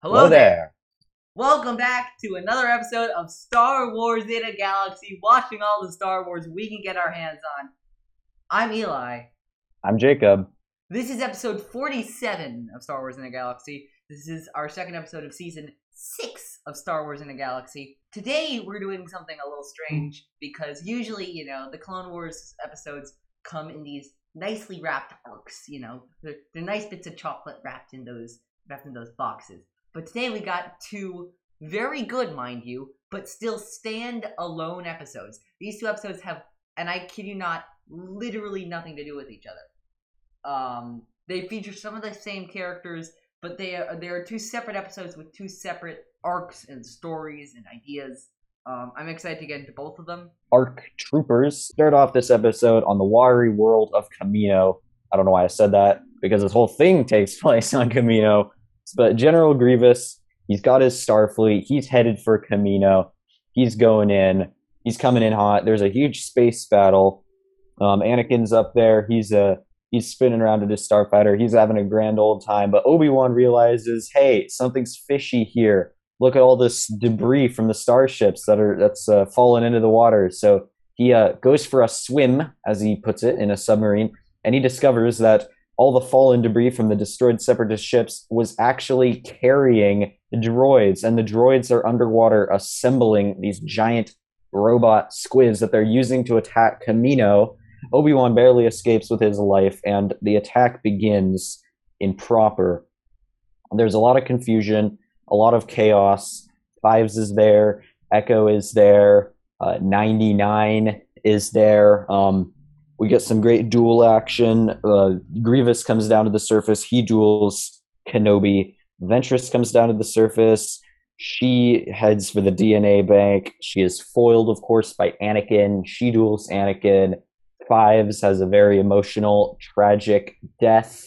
Hello there. Welcome back to another episode of Star Wars in a Galaxy, watching all the Star Wars we can get our hands on. I'm Eli. I'm Jacob. This is episode 47 of Star Wars in a Galaxy. This is our second episode of season 6 of Star Wars in a Galaxy. Today we're doing something a little strange because usually, you know, the Clone Wars episodes come in these nicely wrapped arcs, you know. They're nice bits of chocolate wrapped in those boxes. But today we got two very good, mind you, but still stand-alone episodes. These two episodes have, and I kid you not, literally nothing to do with each other. They feature some of the same characters, but they are two separate episodes with two separate arcs and stories and ideas. I'm excited to get into both of them. Arc Troopers start off this episode on the watery world of Kamino. I don't know why I said that, because this whole thing takes place on Kamino. But General Grievous, he's got his Starfleet. He's headed for Kamino. He's going in. He's coming in hot. There's a huge space battle. Anakin's up there. He's spinning around in his starfighter. He's having a grand old time. But Obi-Wan realizes, hey, something's fishy here. Look at all this debris from the starships that's fallen into the water. So he goes for a swim, as he puts it, in a submarine, and he discovers that all the fallen debris from the destroyed Separatist ships was actually carrying droids, and the droids are underwater assembling these giant robot squids that they're using to attack Kamino. Obi-Wan barely escapes with his life, and the attack begins improper. There's a lot of confusion, a lot of chaos. Fives is there, Echo is there, 99 is there. We get some great duel action. Grievous comes down to the surface. He duels Kenobi. Ventress comes down to the surface. She heads for the DNA bank. She is foiled, of course, by Anakin. She duels Anakin. Fives has a very emotional, tragic death.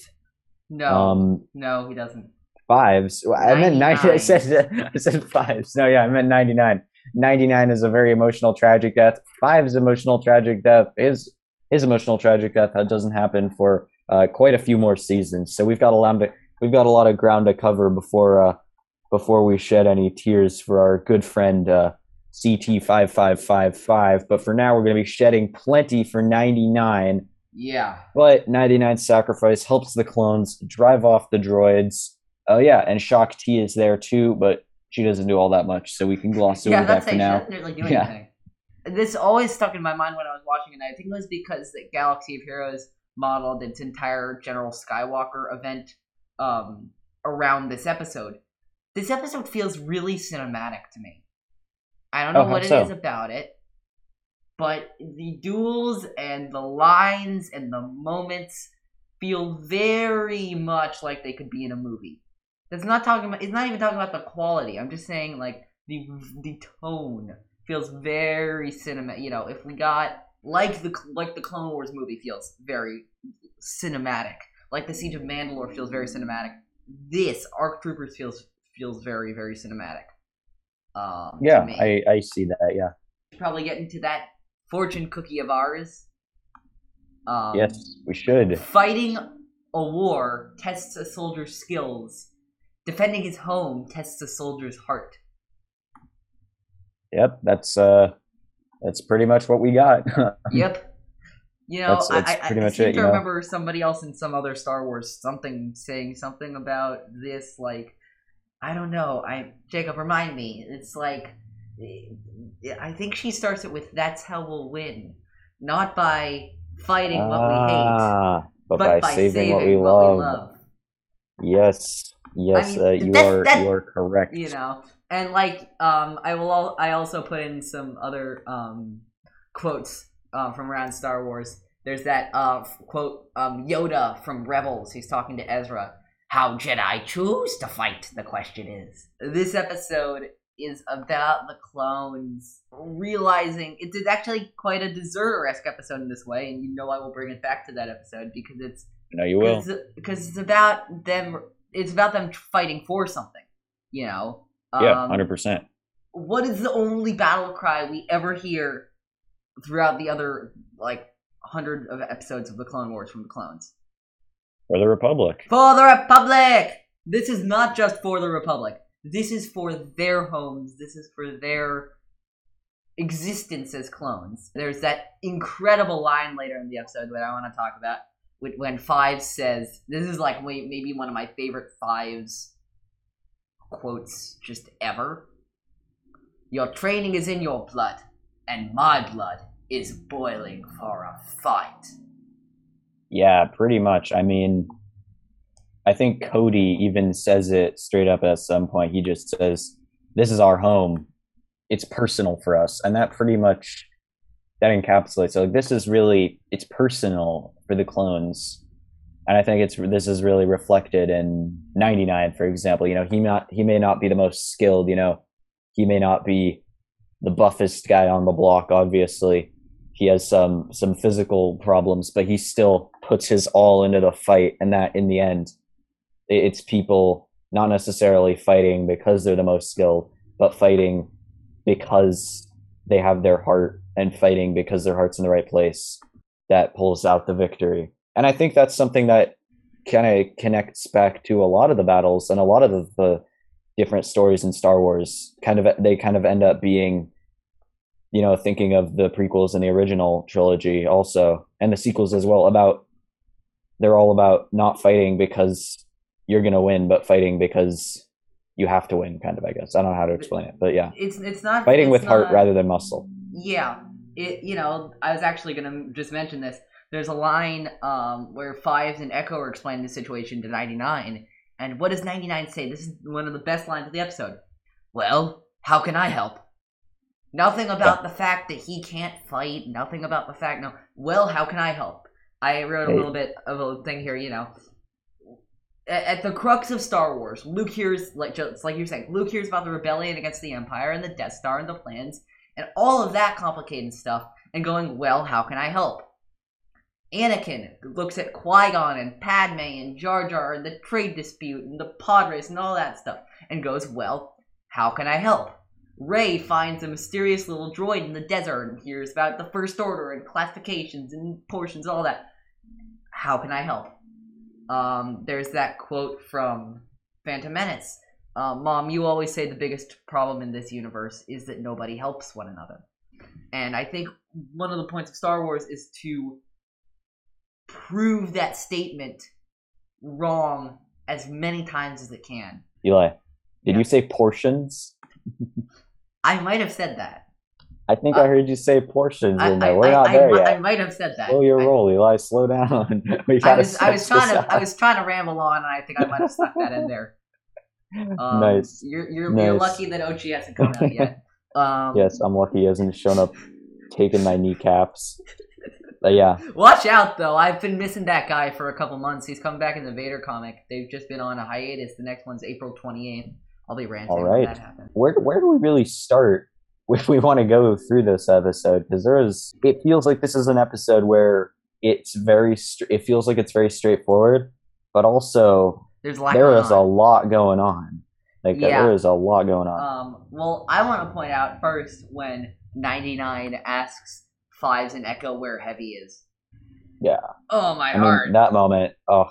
No, he doesn't. Fives? I meant 99. I said Fives. No, yeah, I meant 99. 99 is a very emotional, tragic death. Fives' emotional, tragic death is... His emotional tragic death doesn't happen for quite a few more seasons, so we've got a lot of ground to cover before we shed any tears for our good friend CT5555. But for now, we're going to be shedding plenty for 99. Yeah. But 99's sacrifice helps the clones drive off the droids. Oh yeah, and Shock T is there too, but she doesn't do all that much, so we can gloss over that for now. She doesn't really do anything. This always stuck in my mind when I was watching it. I think it was because the Galaxy of Heroes modeled its entire General Skywalker event around this episode. This episode feels really cinematic to me. I don't know what it is about it, but the duels and the lines and the moments feel very much like they could be in a movie. It's not even talking about the quality. I'm just saying, like, the tone feels very cinematic. You know, if we got like the Clone Wars movie feels very cinematic, like the Siege of Mandalore feels very cinematic, this Arc Troopers feels very, very cinematic. Yeah, I see that. Yeah, we should probably get into that fortune cookie of ours. Yes, we should. Fighting a war tests a soldier's skills. Defending his home tests a soldier's heart. Yep, that's pretty much what we got. Yep. You know, I remember somebody else in some other Star Wars saying something about this, like, I don't know. Jacob, remind me. It's like, I think she starts it with, that's how we'll win. Not by fighting what we hate, but by saving what we love. Yes, yes, I mean, you are correct. You know. And like, I also put in some other quotes from around Star Wars. There's that quote Yoda from Rebels. He's talking to Ezra. How Jedi choose to fight, the question is. This episode is about the clones realizing it's actually quite a Deserter-esque episode in this way, and you know I will bring it back to that episode because it's. No, you will. Because it's about them. It's about them fighting for something, you know. Yeah, 100%. What is the only battle cry we ever hear throughout the other, 100 of episodes of the Clone Wars from the clones? For the Republic. For the Republic! This is not just for the Republic. This is for their homes. This is for their existence as clones. There's that incredible line later in the episode that I want to talk about, when Fives says, this is like maybe one of my favorite Fives quotes just ever. Your training is in your blood, and my blood is boiling for a fight. Yeah, pretty much. I mean, I think Cody even says it straight up at some point. He just says, this is our home. It's personal for us. And that pretty much, that encapsulates, like, this is really, it's personal for the clones. And I think this is really reflected in 99, for example. You know, he may not be the most skilled, you know, he may not be the buffest guy on the block, obviously. He has some physical problems, but he still puts his all into the fight, and that in the end, it's people not necessarily fighting because they're the most skilled, but fighting because they have their heart, and fighting because their heart's in the right place, that pulls out the victory. And I think that's something that kind of connects back to a lot of the battles and a lot of the different stories in Star Wars. They end up being, you know, thinking of the prequels and the original trilogy also, and the sequels as well, they're all about not fighting because you're going to win, but fighting because you have to win, kind of, I guess. I don't know how to explain it, but yeah. It's not fighting with heart rather than muscle. Yeah. I was actually going to just mention this. There's a line where Fives and Echo are explaining the situation to 99. And what does 99 say? This is one of the best lines of the episode. Well, how can I help? Nothing about the fact that he can't fight. Nothing about the fact, no. Well, how can I help? I wrote a little bit of a thing here, you know. At the crux of Star Wars, Luke hears, like you're saying, Luke hears about the rebellion against the Empire and the Death Star and the plans and all of that complicated stuff and going, well, how can I help? Anakin looks at Qui-Gon and Padme and Jar Jar and the trade dispute and the pod race and all that stuff and goes, well, how can I help? Rey finds a mysterious little droid in the desert and hears about the First Order and classifications and portions, all that. How can I help? There's that quote from Phantom Menace. Mom, you always say the biggest problem in this universe is that nobody helps one another. And I think one of the points of Star Wars is to prove that statement wrong as many times as it can. Eli, did you say portions? I might have said that. I think I heard you say portions in there. We're not there yet. I might have said that. Slow your roll, Eli. Slow down. I was trying to ramble on, and I think I might have stuck that in there. Nice. You're lucky that Ochi hasn't come out yet. Yes, I'm lucky he hasn't shown up, taking my kneecaps. But yeah. Watch out, though. I've been missing that guy for a couple months. He's come back in the Vader comic. They've just been on a hiatus. The next one's April 28th. I'll be ranting when that happens. Where do we really start if we want to go through this episode? Because it feels like this is an episode where it feels like it's very straightforward, but also there is a lot going on. There is a lot going on. Well, I want to point out first when 99 asks Fives and Echo where Heavy is. Yeah. Oh my heart. Mean, that moment. Oh.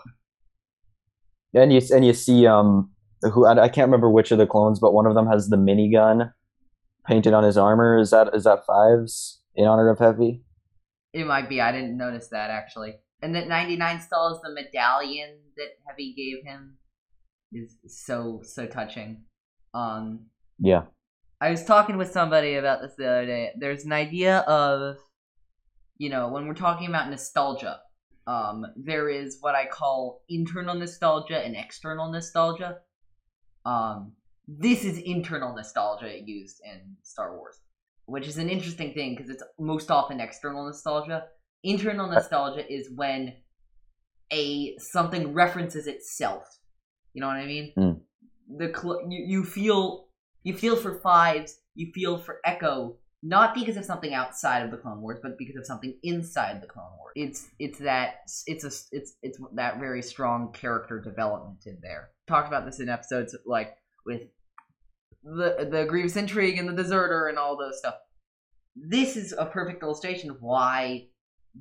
And you see who I can't remember which of the clones, but one of them has the minigun painted on his armor. Is that Fives in honor of Heavy? It might be. I didn't notice that actually. And that 99 still has the medallion that Heavy gave him is so touching. Yeah. I was talking with somebody about this the other day. There's an idea of, you know, when we're talking about nostalgia, there is what I call internal nostalgia and external nostalgia. This is internal nostalgia used in Star Wars, which is an interesting thing because it's most often external nostalgia. Internal nostalgia is when something references itself. You know what I mean? Mm. You feel for Fives, you feel for Echo, not because of something outside of the Clone Wars, but because of something inside the Clone Wars. It's that very strong character development in there. Talked about this in episodes like with the Grievous intrigue and the deserter and all those stuff. This is a perfect illustration of why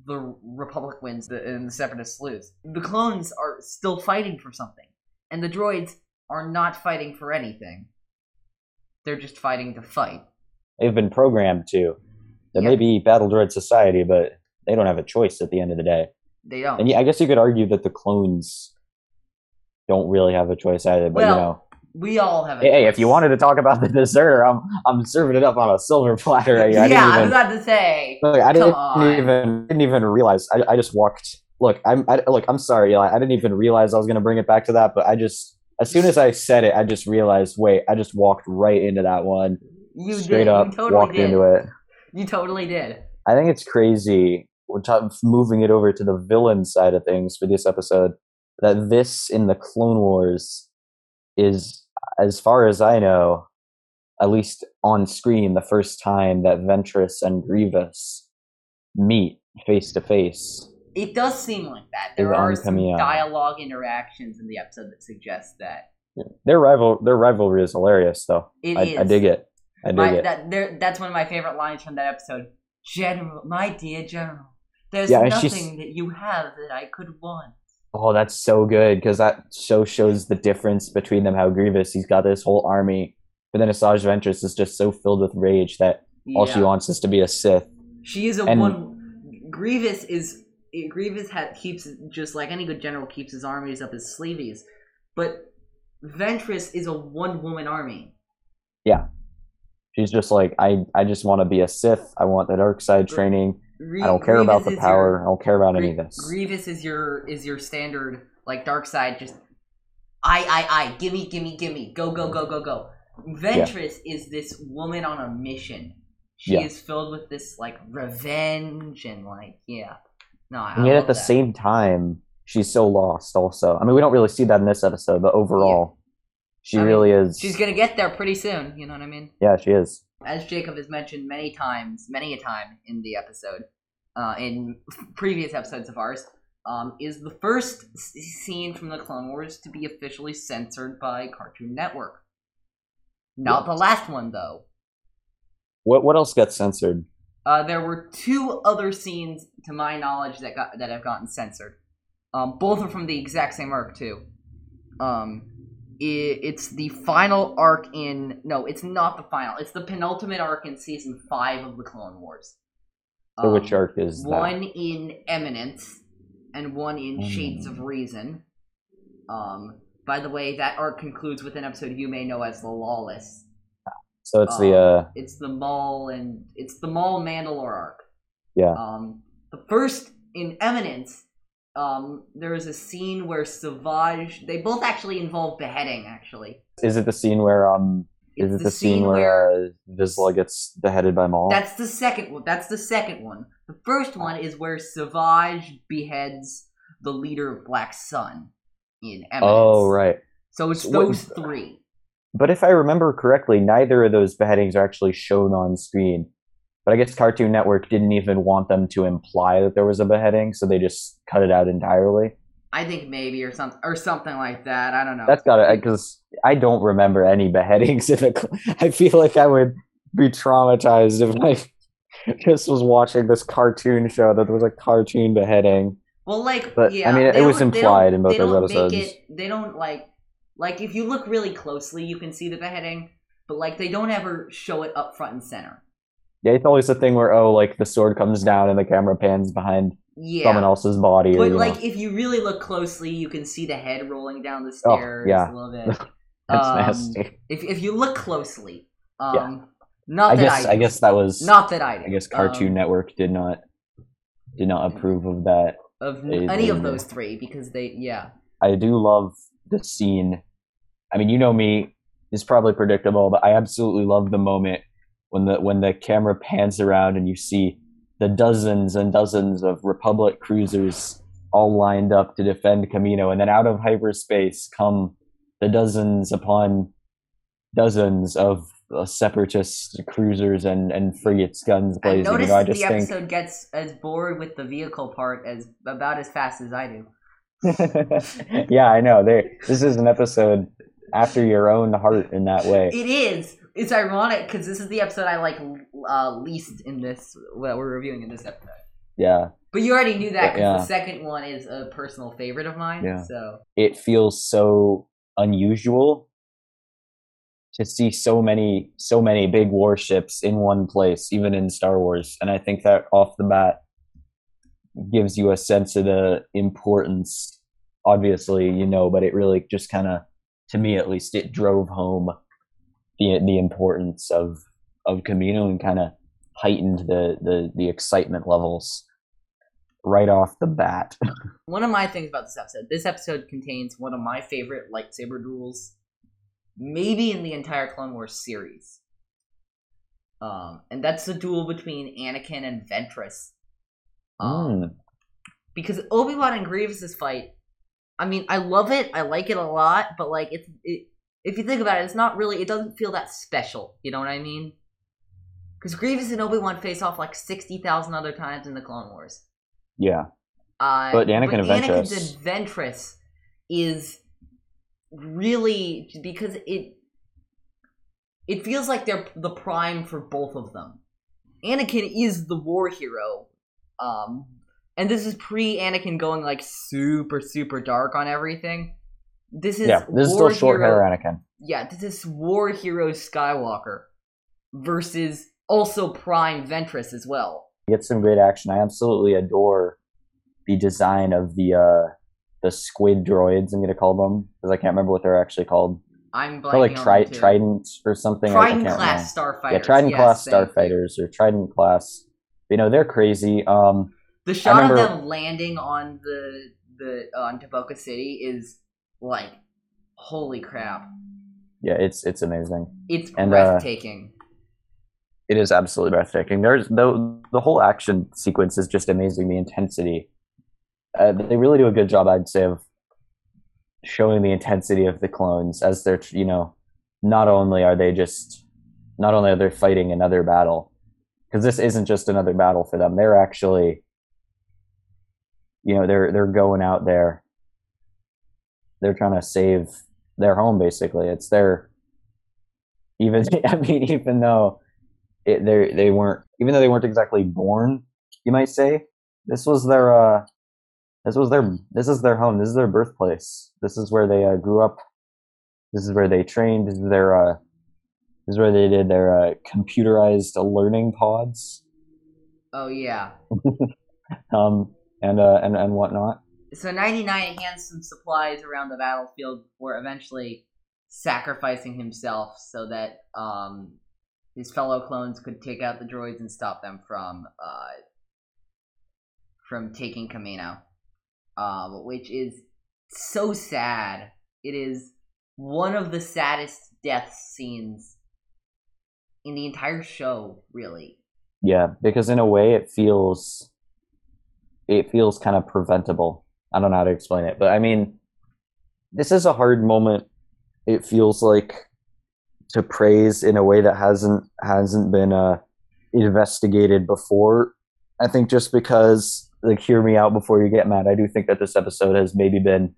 the Republic wins and the Separatists lose. The clones are still fighting for something, and the droids are not fighting for anything. They're just fighting to fight. They've been programmed to. There may be battle droid society, but they don't have a choice at the end of the day. They don't. And yeah, I guess you could argue that the clones don't really have a choice either. But well, you know, we all have a choice. Hey, if you wanted to talk about the dessert, I'm serving it up on a silver platter right here. Yeah, I was about to say. Look, I didn't even realize. I just walked. Look, I'm sorry, Eli. I didn't even realize I was going to bring it back to that, but I just, as soon as I said it, I just realized, wait, I just walked right into that one. You straight did. Up you totally walked did. Into it. You totally did. I think it's crazy. We're moving it over to the villain side of things for this episode. That this in the Clone Wars is, as far as I know, at least on screen, the first time that Ventress and Grievous meet face to face. It does seem like that. There are some dialogue interactions in the episode that suggest that. Their rivalry is hilarious, though. It is. I dig it. That's one of my favorite lines from that episode. General, my dear General, there's nothing that you have that I could want. Oh, that's so good, because that shows the difference between them, how Grievous, he's got this whole army, but then Asajj Ventress is just so filled with rage that all she wants is to be a Sith. She is Grievous keeps, just like any good general, keeps his armies up his sleeves, but Ventress is a one-woman army. Yeah. She's just like, I just want to be a Sith. I want the dark side training. I don't care about the power. I don't care about any of this. Grievous is your standard, like, dark side, just I, gimme, gimme, gimme, go, go, go, go, go. Ventress is this woman on a mission. She is filled with this, like, revenge and, like, No, and yet at the same time, she's so lost also. I mean, we don't really see that in this episode, but overall, she really is. She's going to get there pretty soon, you know what I mean? Yeah, she is. As Jacob has mentioned many a time in the episode, in previous episodes of ours, is the first scene from the Clone Wars to be officially censored by Cartoon Network. Not the last one, though. What else got censored? There were two other scenes, to my knowledge, that have gotten censored. Both are from the exact same arc too. It's the final arc in no, it's not the final. It's the penultimate arc in season 5 of the Clone Wars. So which arc is that? One in Eminence, and one in Shades of Reason. By the way, that arc concludes with an episode you may know as the Lawless. So it's it's the Maul and it's the Maul Mandalore arc. Yeah. The first in Eminence, there is a scene where Savage. They both actually involve beheading. Actually, is it the scene where Vizsla gets beheaded by Maul? That's the second one. The first one is where Savage beheads the leader of Black Sun in Eminence. Oh, right. So it's those three. But if I remember correctly, neither of those beheadings are actually shown on screen. But I guess Cartoon Network didn't even want them to imply that there was a beheading, so they just cut it out entirely. I think maybe or something like that. I don't know. That's got it, because I don't remember any beheadings. I feel like I would be traumatized if I just was watching this cartoon show that there was a cartoon beheading. Well, I mean, it was implied in both those episodes. Like, if you look really closely, you can see the beheading, but, like, they don't ever show it up front and center. Yeah, it's always the thing where, the sword comes down and the camera pans behind someone else's body. But, if you really look closely, you can see the head rolling down the stairs a little bit. That's nasty. If you look closely. Not that I did. I guess Cartoon Network did not approve of that. Of any of those three, because they. I do love the scene. I mean, you know me, it's probably predictable, but I absolutely love the moment when the camera pans around and you see the dozens and dozens of Republic cruisers all lined up to defend Kamino, and then out of hyperspace come the dozens upon dozens of Separatist cruisers and frigates, guns blazing. I noticed the episode gets as bored with the vehicle part about as fast as I do. Yeah, I know. This is an episode after your own heart in that way. It is. It's ironic because this is the episode I like least in this that we're reviewing in this episode. Yeah. But you already knew that because the second one is a personal favorite of mine. Yeah. So it feels so unusual to see so many big warships in one place, even in Star Wars. And I think that off the bat gives you a sense of the importance, obviously, you know, but it really just kind of, to me at least, it drove home the importance of Kamino and kind of heightened the excitement levels right off the bat. One of my things about this episode contains one of my favorite lightsaber duels, maybe in the entire Clone Wars series. And that's the duel between Anakin and Ventress. Because Obi-Wan and Grievous' fight, I mean, I love it, I like it a lot, but like, it, if you think about it, it's not really, it doesn't feel that special, you know what I mean? Because Grievous and Obi-Wan face off like 60,000 other times in the Clone Wars. Yeah. But Anakin Anakin's Ventress is really, because it feels like they're the prime for both of them. Anakin is the war hero, and this is pre-Anakin going like super, super dark on everything. This is still short hair Anakin. Yeah, this is war hero Skywalker versus also prime Ventress as well. Get some great action. I absolutely adore the design of the squid droids, I'm gonna call them, because I can't remember what they're actually called. I'm blanking. Like Trident or something. Trident class starfighters. Yeah, Trident class starfighters or Trident class. You know, they're crazy. The shot of them landing on on Tavoka City is like, holy crap. Yeah, it's amazing. It's breathtaking. It is absolutely breathtaking. There's the whole action sequence is just amazing. The intensity, they really do a good job, I'd say, of showing the intensity of the clones as they're, you know, not only are they fighting another battle, because this isn't just another battle for them. They're actually, you know, they're going out there. They're trying to save their home, basically. It's their, even though they weren't exactly born, you might say, this is their home. This is their birthplace. This is where they grew up. This is where they trained. This is where they did their computerized learning pods. Oh yeah. And whatnot. So 99 hands some supplies around the battlefield before eventually sacrificing himself so that his fellow clones could take out the droids and stop them from taking Kamino, which is so sad. It is one of the saddest death scenes in the entire show, really. Yeah, because in a way it feels kind of preventable. I don't know how to explain it, but I mean, this is a hard moment, it feels like, to praise in a way that hasn't been investigated before. I think, just because, like, hear me out before you get mad, I do think that this episode has maybe been,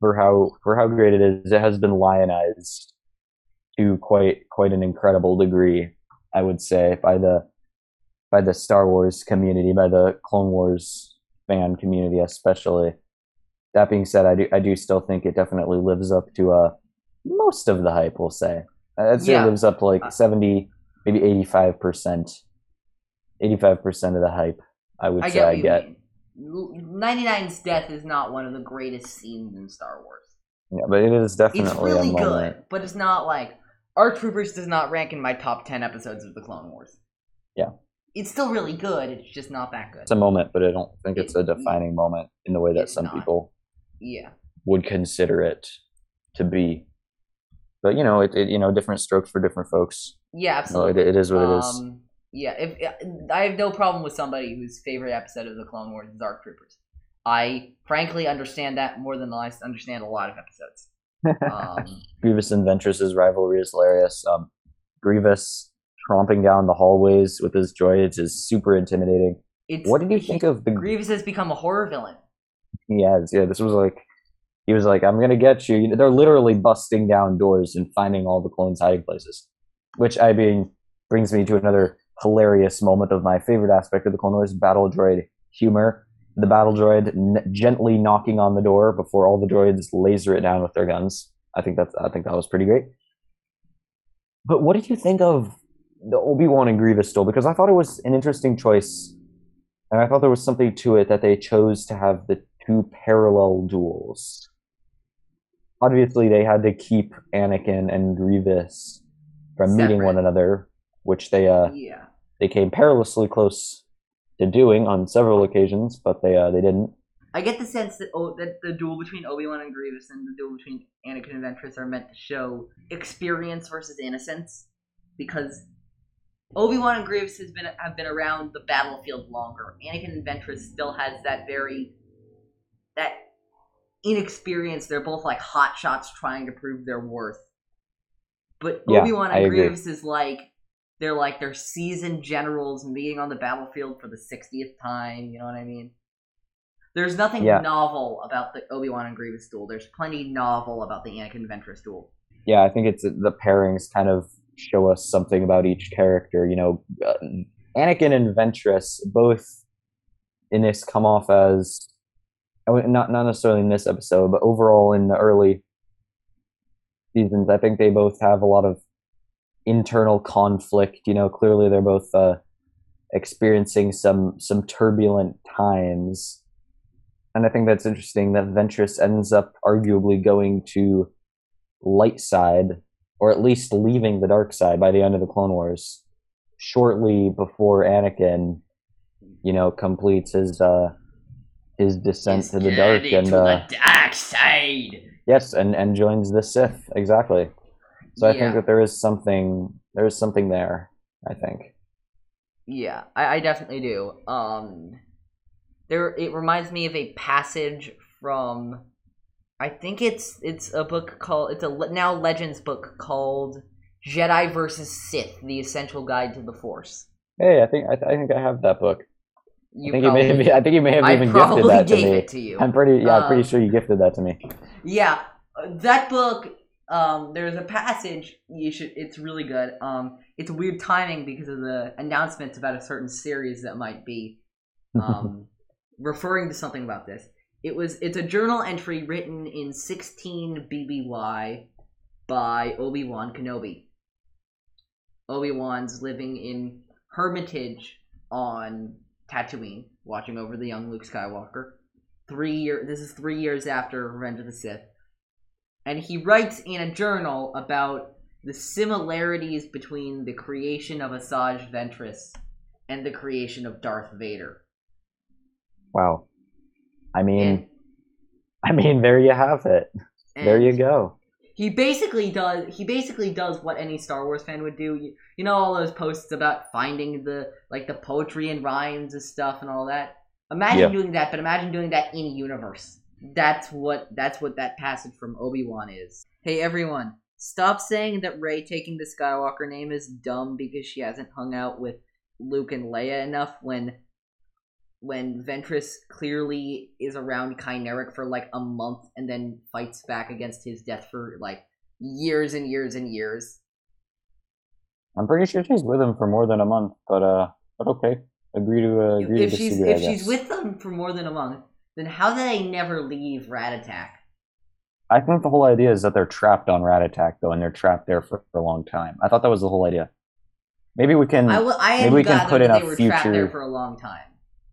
for how great it is, it has been lionized to quite an incredible degree, I would say, by the Star Wars community, by the Clone Wars fan community especially. That being said, I do still think it definitely lives up to most of the hype, we'll say. I'd say it lives up to like 70, maybe 85%. 85% of the hype, I get. 99's death is not one of the greatest scenes in Star Wars. Yeah, but it is definitely a moment. It's really good, but it's not like... Our Troopers does not rank in my top 10 episodes of the Clone Wars. Yeah. It's still really good, it's just not that good. It's a moment, but I don't think it's a defining moment in the way that some people would consider it to be. But, you know, it different strokes for different folks. Yeah, absolutely. You know, it is what it is. Yeah, I have no problem with somebody whose favorite episode of the Clone Wars is Dark Troopers. I frankly understand that more than I understand a lot of episodes. Grievous and Ventress's rivalry is hilarious. Grievous tromping down the hallways with his droids is super intimidating. What did you think of the... Grievous has become a horror villain. He has, yeah. This was like... He was like, I'm going to get you. You know, they're literally busting down doors and finding all the clones' hiding places. Which, I mean, brings me to another hilarious moment of my favorite aspect of the Clone Wars, battle droid humor. The battle droid gently knocking on the door before all the droids laser it down with their guns. I think that was pretty great. But what did you think of the Obi-Wan and Grievous still? Because I thought it was an interesting choice, and I thought there was something to it that they chose to have the two parallel duels. Obviously, they had to keep Anakin and Grievous from meeting one another, which they came perilously close to doing on several occasions, but they didn't. I get the sense that that the duel between Obi-Wan and Grievous and the duel between Anakin and Ventress are meant to show experience versus innocence, because Obi-Wan and Grievous have been around the battlefield longer. Anakin and Ventress still has that inexperience. They're both like hotshots trying to prove their worth. But Obi-Wan and Grievous is like they're seasoned generals meeting on the battlefield for the 60th time, you know what I mean? There's nothing novel about the Obi-Wan and Grievous duel. There's plenty novel about the Anakin Ventress duel. Yeah, I think it's the pairings kind of show us something about each character. You know, Anakin and Ventress both in this come off as, not necessarily in this episode, but overall in the early seasons, I think they both have a lot of internal conflict. You know, clearly they're both experiencing some turbulent times. And I think that's interesting that Ventress ends up arguably going to light side, or at least leaving the dark side by the end of the Clone Wars, shortly before Anakin, you know, completes his descent to the dark and the dark side. Yes, and joins the Sith, exactly. So I think that there is something there, I think. Yeah, I definitely do. It reminds me of a passage from, I think it's a book called, it's a now Legends book called Jedi vs. Sith: The Essential Guide to the Force. Hey, I think I have that book. I think you may have even gifted that to me. I'm pretty sure you gifted that to me. Yeah, that book. There's a passage it's really good. It's weird timing because of the announcements about a certain series that might be. Referring to something about this. It's a journal entry written in 16 BBY by Obi-Wan Kenobi. Obi-Wan's living in hermitage on Tatooine, watching over the young Luke Skywalker. This is 3 years after Revenge of the Sith. And he writes in a journal about the similarities between the creation of Asajj Ventress and the creation of Darth Vader. Wow. I mean, there you have it. There you go. He basically does what any Star Wars fan would do. You know, all those posts about finding the poetry and rhymes and stuff and all that. Imagine doing that in universe. That's what that passage from Obi-Wan is. Hey everyone, stop saying that Rey taking the Skywalker name is dumb because she hasn't hung out with Luke and Leia enough when Ventress clearly is around Ky Narec for like a month and then fights back against his death for like years and years and years. I'm pretty sure she's with him for more than a month, but okay. Agree to disagree, I guess. If she's with them for more than a month, then how do they never leave Rat Attack? I think the whole idea is that they're trapped on Rat Attack, though, and they're trapped there for a long time. I thought that was the whole idea. Maybe we can. Maybe we can put in a future. Trapped there for a long time.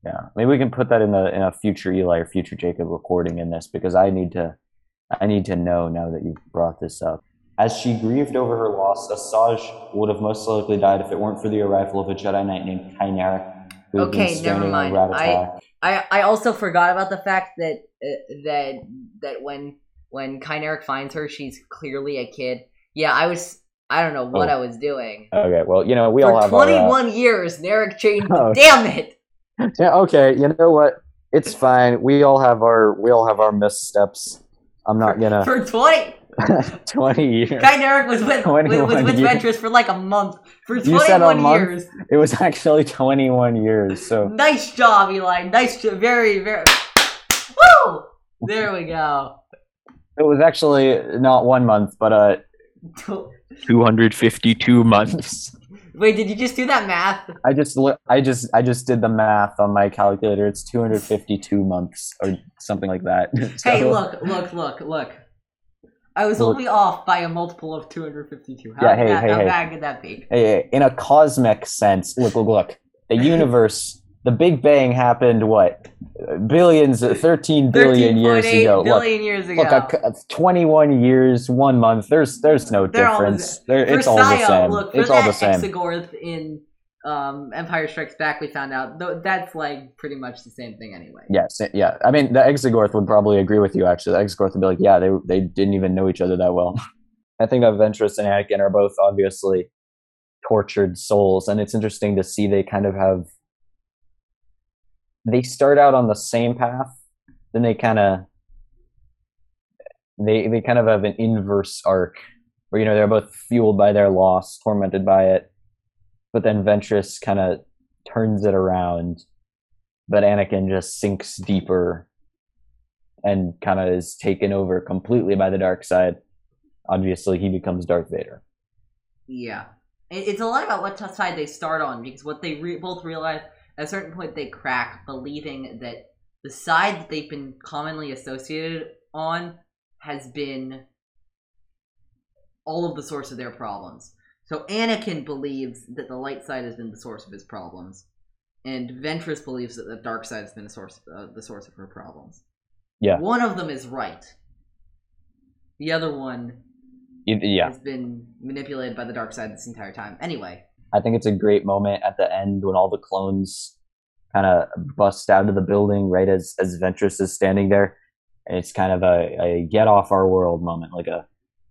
Yeah, maybe we can put that in a future Eli or future Jacob recording in this, because I need to know now that you've brought this up. As she grieved over her loss, Asajj would have most likely died if it weren't for the arrival of a Jedi Knight named Ky Narec, who had been standing on Rat Attack. I also forgot about the fact that when Ky Narec finds her, she's clearly a kid. Yeah, I don't know what I was doing. Okay, well, you know, for 21 years, Narek changed. Oh. Damn it! Yeah, okay, you know what? It's fine. We all have our missteps. I'm not gonna for 20 years. Ky Narec was with Ventress for like a month. For 21 years. It was actually 21 years. So nice job, Eli. Nice job. Very, very. Woo! There we go. It was actually not 1 month, but 252 months. Wait, did you just do that math? I just did the math on my calculator. It's 252 months or something like that. So. Hey, look. I was only off by a multiple of 252. How bad could that be? Hey, in a cosmic sense, look. The universe, the Big Bang happened, 13 billion years ago. Look, 21 years, 1 month, there's no difference. It's all the same. It's all the same. Exegorth in Empire Strikes Back, we found out, that's pretty much the same thing anyway. Yes, yeah. I mean, the Exegorth would probably agree with you, actually. The Exegorth would be like, yeah, they didn't even know each other that well. I think that Ventress and Anakin are both obviously tortured souls, and it's interesting to see they kind of have... They start out on the same path, then they kind of... They kind of have an inverse arc, where, they're both fueled by their loss, tormented by it, but then Ventress kind of turns it around, but Anakin just sinks deeper and kind of is taken over completely by the dark side. Obviously, he becomes Darth Vader. Yeah. It's a lot about what side they start on, because what they both realize, at a certain point they crack, believing that the side that they've been commonly associated on has been all of the source of their problems. So Anakin believes that the light side has been the source of his problems, and Ventress believes that the dark side has been the source of her problems. Yeah. One of them is right. The other one has been manipulated by the dark side this entire time. Anyway. I think it's a great moment at the end when all the clones kind of bust out of the building right as Ventress is standing there. And it's kind of a get off our world moment, like a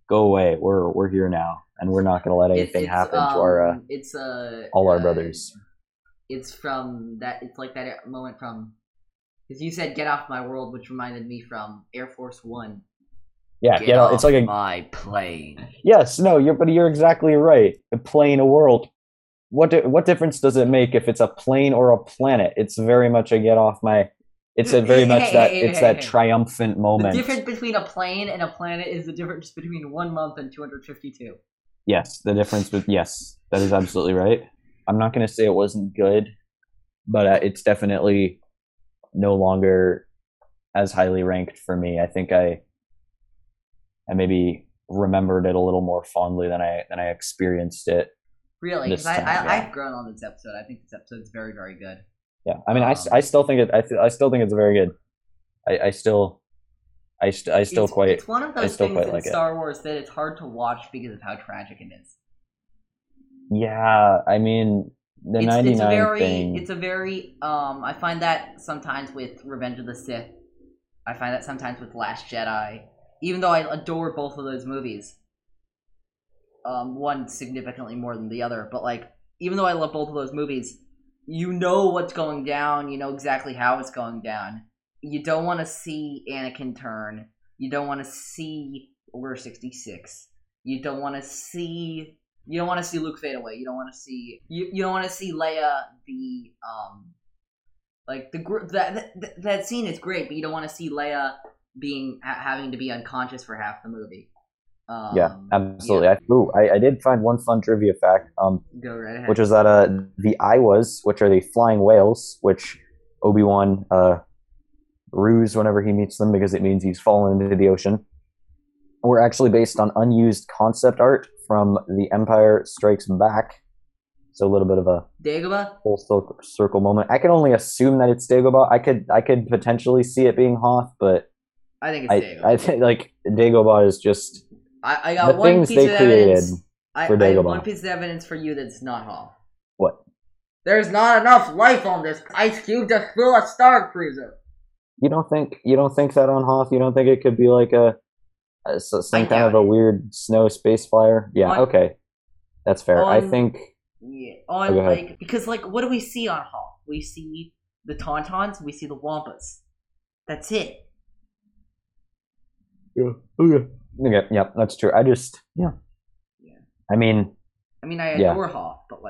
go away, we're here now. And we're not going to let anything happen to our all our brothers. It's from that. It's like that moment from, because you said "Get off my world," which reminded me from Air Force One. Yeah, get off it's like my plane. Yes, no, you're exactly right. A plane, a world. What difference does it make if it's a plane or a planet? It's very much a get off my. It's a very much that it's that triumphant moment. The difference between a plane and a planet is the difference between 1 month and 252. Yes, the difference with yes, that is absolutely right. I'm not going to say it wasn't good, but it's definitely no longer as highly ranked for me. I think I maybe remembered it a little more fondly than I experienced it. Really, because I've grown on this episode. I think this episode is very, very good. Yeah, I mean, I still think it. I still think it's very good. It's one of those things in Star Wars that it's hard to watch because of how tragic it is. Yeah, I mean, the 99 thing. It's a very... I find that sometimes with Revenge of the Sith. I find that sometimes with Last Jedi. Even though I adore both of those movies. One significantly more than the other. But, even though I love both of those movies, you know what's going down. You know exactly how it's going down. You don't want to see Anakin turn. You don't want to see Order 66. You don't want to see Luke fade away. You don't want to see Leia be that scene is great, but you don't want to see Leia being having to be unconscious for half the movie. Yeah, absolutely. Yeah. I did find one fun trivia fact. Go right ahead. Which was that the Iwas, which are the flying whales, which Obi-Wan ruse whenever he meets them because it means he's fallen into the ocean, were actually based on unused concept art from The Empire Strikes Back. So a little bit of a Dagobah full circle moment. I can only assume that it's Dagobah. I could potentially see it being Hoth, but I think it's Dagobah. I think Dagobah is just I got the one things piece they of created evidence. For Dagobah. I have one piece of evidence for you that's not Hoth. What? There's not enough life on this ice cube to fill a star cruiser. You don't think that on Hoth? You don't think it could be like some kind of a weird snow space flyer? Yeah, okay, that's fair. I think. Yeah, because what do we see on Hoth? We see the Tauntauns, we see the Wampas. That's it. Yeah. Okay. Yeah, that's true. Yeah. I mean, I adore Hoth, but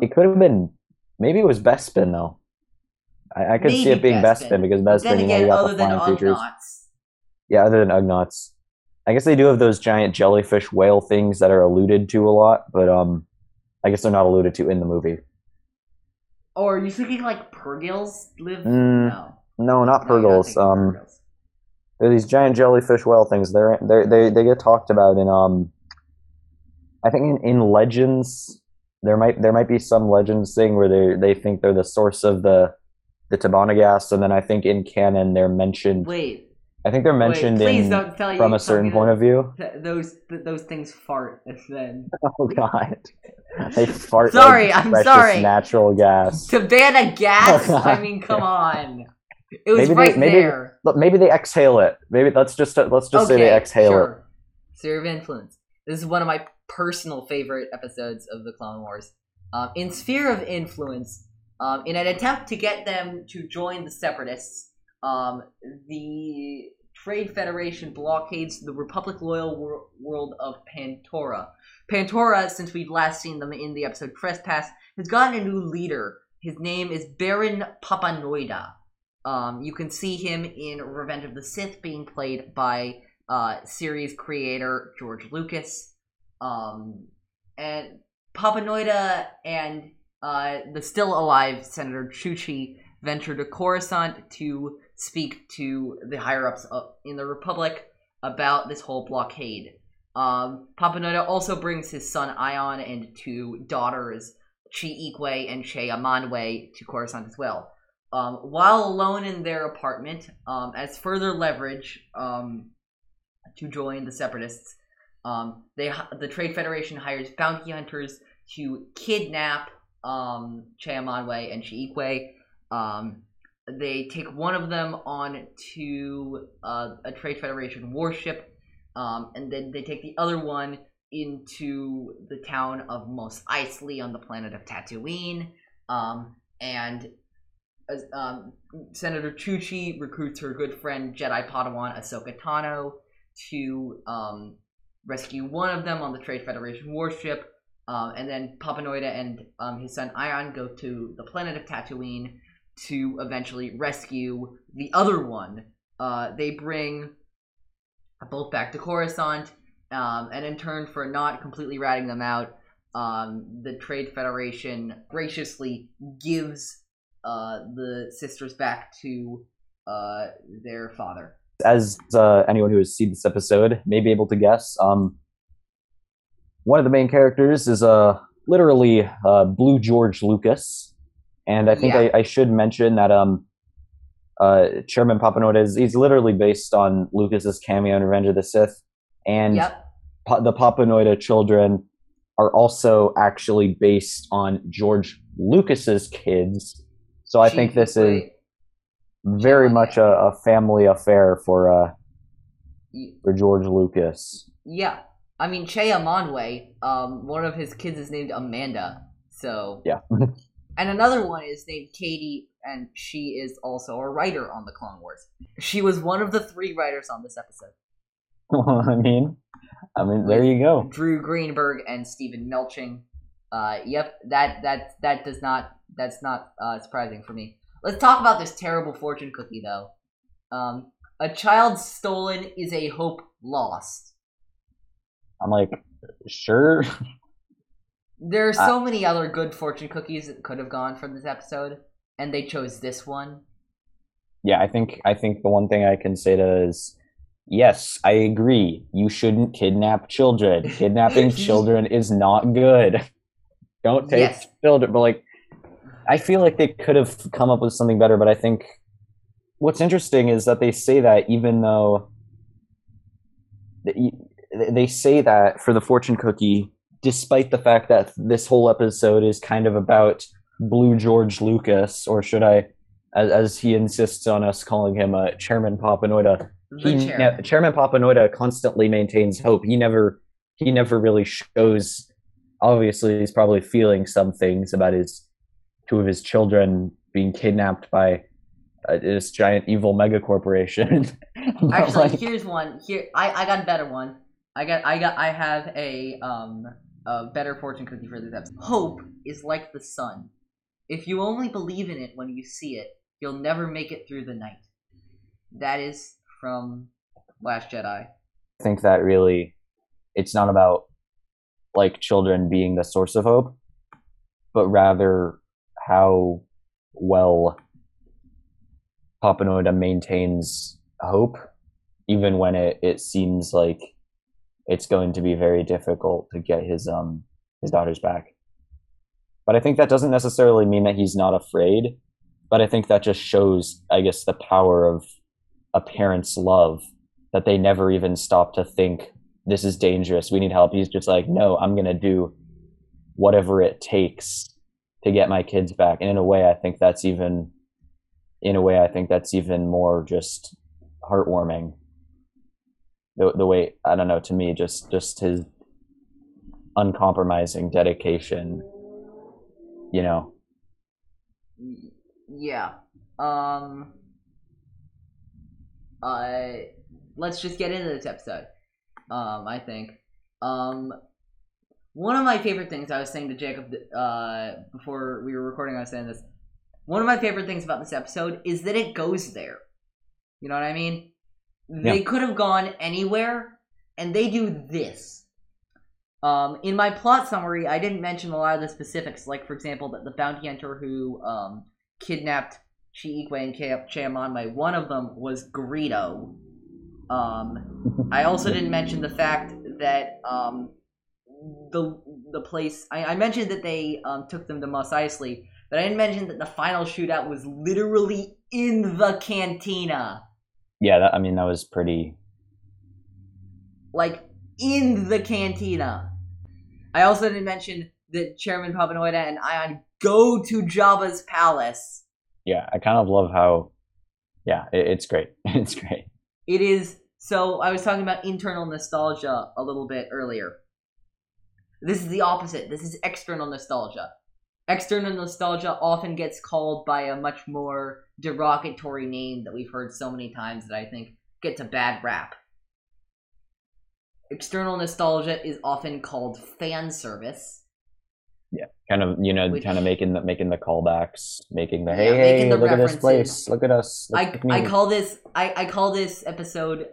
it could have been. Maybe it was Bespin though. I could see it being Bespin because Bespin, then again, you got the flying creatures. Yeah, other than Ugnaughts. I guess they do have those giant jellyfish whale things that are alluded to a lot, but I guess they're not alluded to in the movie. Oh, are you thinking Purgils live? No, not Purgils. There are these giant jellyfish whale things. They get talked about in I think in Legends. There might be some Legends thing where they think they're the source of the Tabana gas, and then I think in canon they're mentioned. Wait. I think they're mentioned from a certain point of view. Those things fart. Then. Oh God, they fart. Sorry, like I'm sorry. Natural gas. Tabana gas. I mean, come on. It was there. Maybe they exhale it. Maybe let's just say they exhale it. Sphere of Influence. This is one of my personal favorite episodes of the Clone Wars. In Sphere of Influence, in an attempt to get them to join the Separatists, the Trade Federation blockades the Republic-loyal world of Pantora. Pantora, since we've last seen them in the episode Trespass, has gotten a new leader. His name is Baron Papanoida. You can see him in Revenge of the Sith being played by series creator George Lucas. And Papanoida and the still-alive Senator Chuchi venture to Coruscant to speak to the higher-ups in the Republic about this whole blockade. Papanoida also brings his son Ion and two daughters, Chi Eekway and Che Amanwe, to Coruscant as well. While alone in their apartment, as further leverage to join the Separatists, the Trade Federation hires bounty hunters to kidnap Che Amanwe and Chi Eekway. They take one of them on to a Trade Federation warship, and then they take the other one into the town of Mos Eisley on the planet of Tatooine, and Senator Chuchi recruits her good friend Jedi Padawan Ahsoka Tano to rescue one of them on the Trade Federation warship, and then Papanoida and his son Ion go to the planet of Tatooine to eventually rescue the other one. They bring both back to Coruscant, and in turn for not completely ratting them out, the Trade Federation graciously gives the sisters back to their father. As anyone who has seen this episode may be able to guess, one of the main characters is literally Blue George Lucas, and I think I should mention that Chairman Papanoida he's literally based on Lucas's cameo in Revenge of the Sith, and the Papanoida children are also actually based on George Lucas's kids. So I think this is very much a family affair for George Lucas. Yeah. I mean, Che Amanwe, one of his kids is named Amanda. So yeah. And another one is named Katie, and she is also a writer on the Clone Wars. She was one of the three writers on this episode. I mean, there you go. Drew Greenberg and Stephen Melching. That's not surprising for me. Let's talk about this terrible fortune cookie, though. A child stolen is a hope lost. I'm like, sure. There are so many other good fortune cookies that could have gone from this episode, and they chose this one. Yeah, I think the one thing I can say to that is, yes, I agree. You shouldn't kidnap children. Kidnapping children is not good. Don't take children, but like, I feel like they could have come up with something better, but I think what's interesting is that they say that even though they say that for the fortune cookie, despite the fact that this whole episode is kind of about Blue George Lucas, or should I, as he insists on us calling him Chairman Papanoida, Chairman Papanoida constantly maintains hope. He never really shows. Obviously, he's probably feeling some things about his two of his children being kidnapped by this giant evil mega corporation. Actually, here's one. Here, I got a better one. I have a better fortune cookie for this episode. Hope is like the sun. If you only believe in it when you see it, you'll never make it through the night. That is from Last Jedi. I think that really, it's not about like children being the source of hope, but rather how well Papanoida maintains hope even when it seems like it's going to be very difficult to get his daughters back. But I think that doesn't necessarily mean that he's not afraid, but I think that just shows, I guess, the power of a parent's love, that they never even stop to think, this is dangerous, we need help. He's just like, no, I'm going to do whatever it takes to get my kids back. And in a way, I think that's even more just heartwarming. The way, I don't know, to me, just his uncompromising dedication, you know? Yeah. Let's just get into this episode, I think. One of my favorite things, I was saying to Jacob before we were recording, I was saying this, one of my favorite things about this episode is that it goes there. You know what I mean? Yeah. They could have gone anywhere, and they do this. In my plot summary, I didn't mention a lot of the specifics, like, for example, that the bounty hunter who kidnapped Chi Eekway and Che Amanwe, one of them was Greedo. I also didn't mention the fact that the place... I mentioned that they took them to Mos Eisley, but I didn't mention that the final shootout was literally in the cantina. Yeah, that was pretty... Like, in the cantina. I also didn't mention that Chairman Papanoida and Ion go to Jabba's palace. Yeah, I kind of love how... Yeah, it's great. It's great. It is... So, I was talking about internal nostalgia a little bit earlier. This is the opposite. This is external nostalgia. External nostalgia often gets called by a much more derogatory name that we've heard so many times that I think gets a bad rap. External nostalgia is often called fan service. Yeah, kind of, you know, which, kind of making the callbacks, making the hey, the look at this place, look at us. I call this episode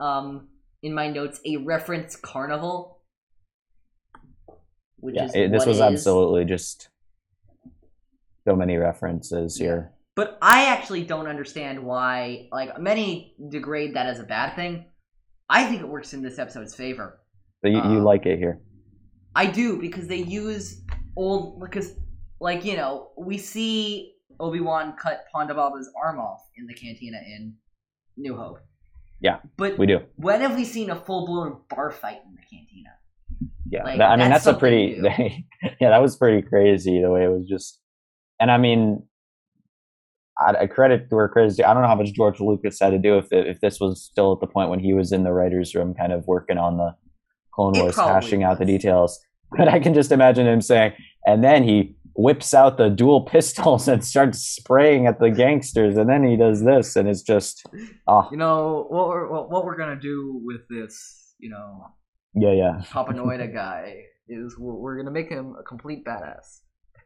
in my notes a reference carnival. Which this was absolutely just so many references here. But I actually don't understand why, like, many degrade that as a bad thing. I think it works in this episode's favor. So you like it here? I do, because they use we see Obi-Wan cut Pondababa's arm off in the cantina in New Hope. Yeah, but we do. When have we seen a full-blown bar fight in the cantina? Yeah, like, that was pretty crazy the way it was just, and I mean, I credit where credit's due. I don't know how much George Lucas had to do with it, if this was still at the point when he was in the writer's room kind of working on the Clone Wars, hashing out the details. But I can just imagine him saying, and then he whips out the dual pistols and starts spraying at the gangsters, and then he does this, and it's just, You know, what we're going to do with this, you know, Papanoida guy is we're going to make him a complete badass.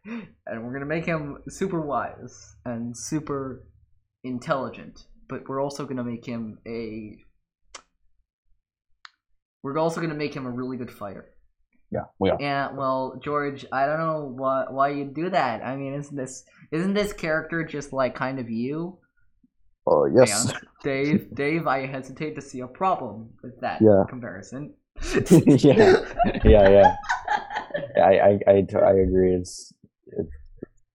And we're going to make him super wise and super intelligent, but we're also going to make him a really good fighter. Yeah, we are. Yeah, well, George, I don't know why you do that. I mean, isn't this character just like kind of you? Oh, yes. And Dave, I hesitate to see a problem with that comparison. Yeah. I agree. It's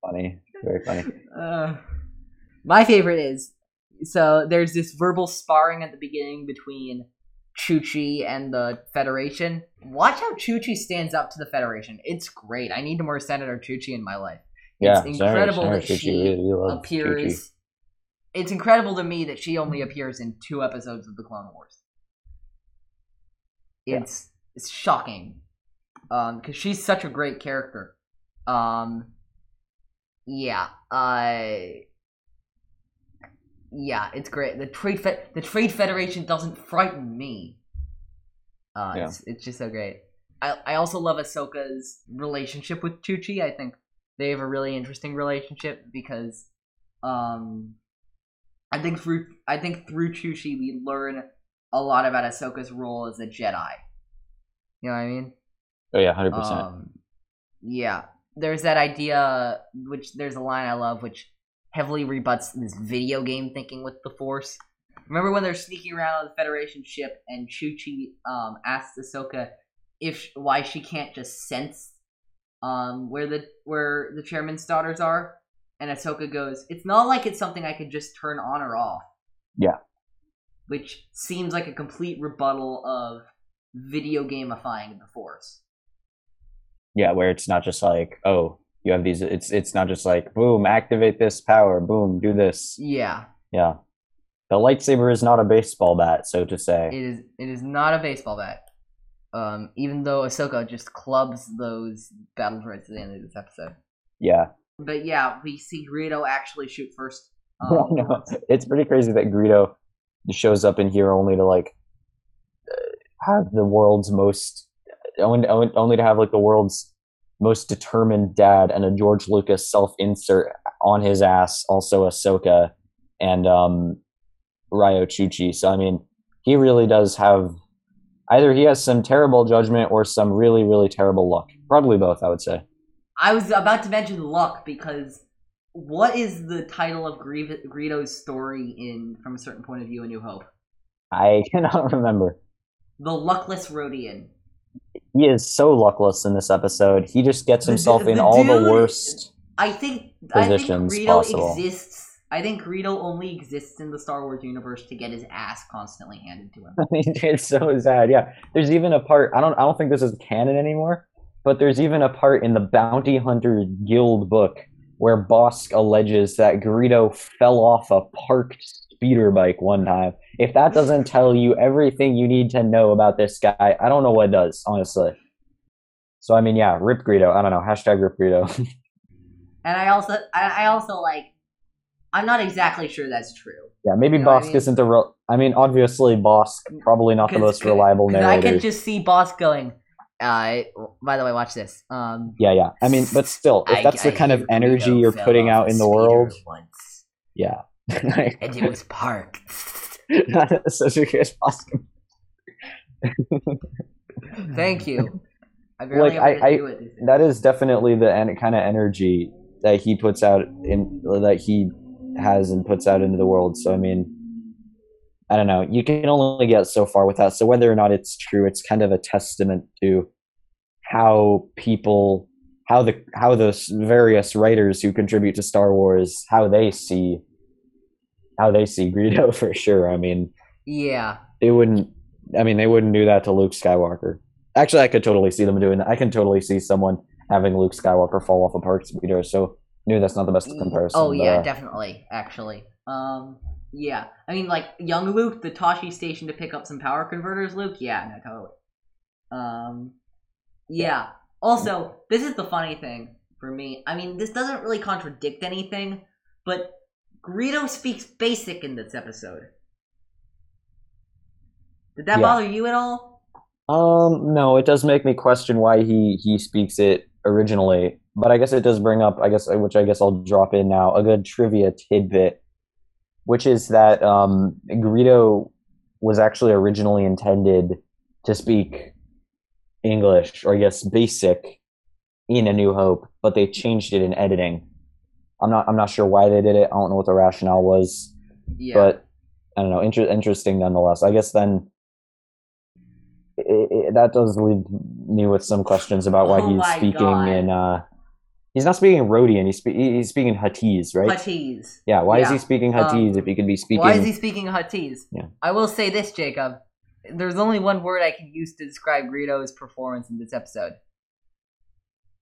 funny, very funny. My favorite is, so there's this verbal sparring at the beginning between Chuchi and the Federation. Watch how Chuchi stands up to the Federation. It's great. I need more Senator Chuchi in my life. It's incredible that she appears. Chuchi. It's incredible to me that she only appears in 2 episodes of the Clone Wars. It's shocking. Because she's such a great character. It's great. The Trade Federation doesn't frighten me. It's just so great. I also love Ahsoka's relationship with Chuchi. I think they have a really interesting relationship because, I think through Chuchi we learn a lot about Ahsoka's role as a Jedi. You know what I mean? Oh, yeah, 100%. Yeah, there's that idea, which there's a line I love, which heavily rebuts this video game thinking with the Force, Remember when they're sneaking around on the Federation ship and Chuchi asks Ahsoka why she can't just sense where the chairman's daughters are, and Ahsoka goes, "It's not like it's something I could just turn on or off." Yeah, which seems like a complete rebuttal of video gamifying the Force. Yeah, where it's not just like, oh, you have these. It's not just like, boom, activate this power, boom, do this. Yeah. Yeah. The lightsaber is not a baseball bat, so to say. It is not a baseball bat. Even though Ahsoka just clubs those battle droids at the end of this episode. Yeah. But yeah, we see Greedo actually shoot first. I know. It's pretty crazy that Greedo shows up in here only to like have the world's most only to have like the world's most determined dad and a George Lucas self-insert on his ass. Also Ahsoka and Ryo Chuchi. So I mean, he really does have either he has some terrible judgment or some really, really terrible luck. Probably both, I would say. I was about to mention luck because what is the title of Greedo's story in From a Certain Point of View, A New Hope? I cannot remember. The Luckless Rodian. He is so luckless in this episode. He just gets himself in all the worst positions possible. I think Greedo only exists in the Star Wars universe to get his ass constantly handed to him. I mean, it's so sad, yeah. There's even a part, I don't think this is canon anymore, but there's even a part in the Bounty Hunter Guild book where Bossk alleges that Greedo fell off a parked speeder bike one time. If that doesn't tell you everything you need to know about this guy, I don't know what does, honestly. So, I mean, yeah, rip Greedo. I don't know, #RipGreedo. And I also like, I'm not exactly sure that's true. Yeah, maybe Bossk isn't the real... I mean, obviously Bossk, probably not the most reliable narrator. I could just see Bossk going, by the way, watch this. Yeah. I mean, but still, if that's the kind of energy you're putting out in the world... Once. Yeah. And it was parked. That's such a good Bossk. Thank you. I barely do it. That is definitely the kind of energy that he puts out in... that he has and puts out into the world. So I mean, I don't know, you can only get so far with that, so whether or not it's true, it's kind of a testament to how the various writers who contribute to Star Wars, how they see Greedo, for sure. I mean, yeah, they wouldn't do that to Luke Skywalker. Actually, I could totally see them doing that. I can totally see someone having Luke Skywalker fall off a park speeder, so no, that's not the best comparison. Oh, yeah, definitely, actually. Yeah. I mean, like, young Luke, the Tashi station to pick up some power converters, Luke? Yeah, no, totally. Yeah. Also, this is the funny thing for me. I mean, this doesn't really contradict anything, but Greedo speaks Basic in this episode. Did that bother you at all? No, it does make me question why he speaks it originally. But I guess it does bring up, which I'll drop in now, a good trivia tidbit, which is that Greedo was actually originally intended to speak English, or I guess Basic, in A New Hope, but they changed it in editing. I'm not sure why they did it. I don't know what the rationale was. Yeah. But I don't know. Interesting nonetheless. I guess then that does leave me with some questions about why he's speaking in. He's not speaking Rodian. He's speaking Hatties, right? Hatties. Yeah. Why is he speaking Hatties if he could be speaking? Why is he speaking Hatties? Yeah. I will say this, Jacob. There's only one word I can use to describe Greedo's performance in this episode.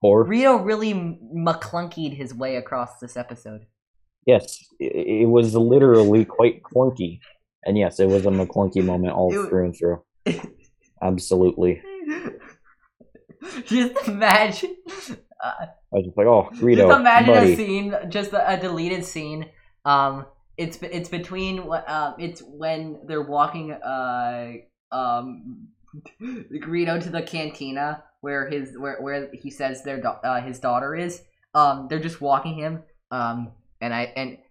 Or Greedo really McClunkied his way across this episode. Yes, it was literally quite clunky, and yes, it was a McClunky moment through and through. Absolutely. Just imagine. I was just like, oh, Greedo. Just imagine a scene, just a deleted scene. It's between it's when they're walking Greedo to the cantina where he says his daughter is. They're just walking him. And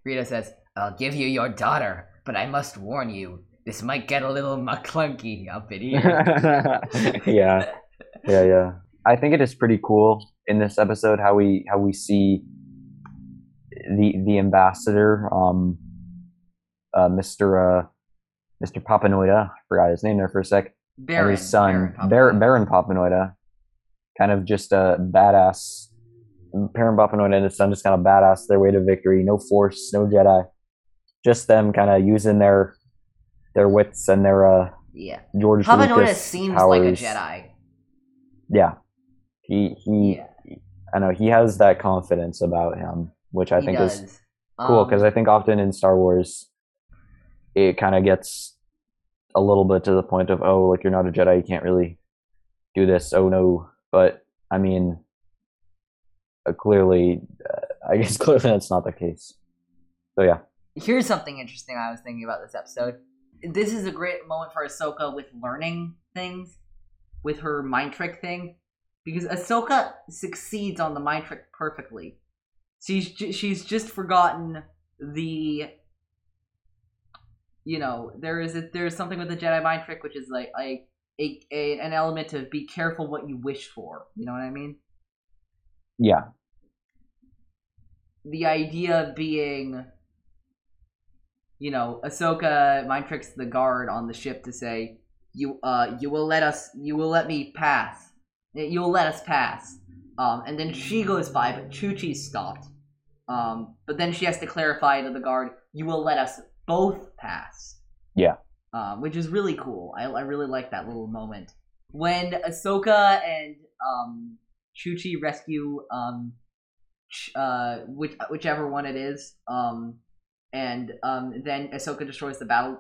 Greedo says, "I'll give you your daughter, but I must warn you, this might get a little McClunky up in here." Yeah. I think it is pretty cool in this episode how we see the ambassador, Mr. Mr. Papanoida, forgot his name there for a sec, Baron, and his son, Baron Papanoida, kind of just a badass. Baron Papanoida and his son just kind of badass their way to victory. No Force, no Jedi. Just them kind of using their wits and their George Lucas powers. Papanoida seems like a Jedi. Yeah. I know, he has that confidence about him, which I think is cool, because I think often in Star Wars, it kind of gets a little bit to the point of, oh, like, you're not a Jedi, you can't really do this, oh no. But, I mean, clearly that's not the case. So, yeah. Here's something interesting I was thinking about this episode. This is a great moment for Ahsoka with learning things, with her mind trick thing. Because Ahsoka succeeds on the mind trick perfectly. She's just forgotten the, you know, there is something with the Jedi mind trick, which is like an element of be careful what you wish for. You know what I mean? Yeah. The idea being, you know, Ahsoka mind tricks the guard on the ship to say, you'll let us pass. And then she goes by, but Chuchi stopped. But then she has to clarify to the guard, you will let us both pass. Yeah. Which is really cool. I really like that little moment. When Ahsoka and Chuchi rescue whichever one it is, and then Ahsoka destroys the battle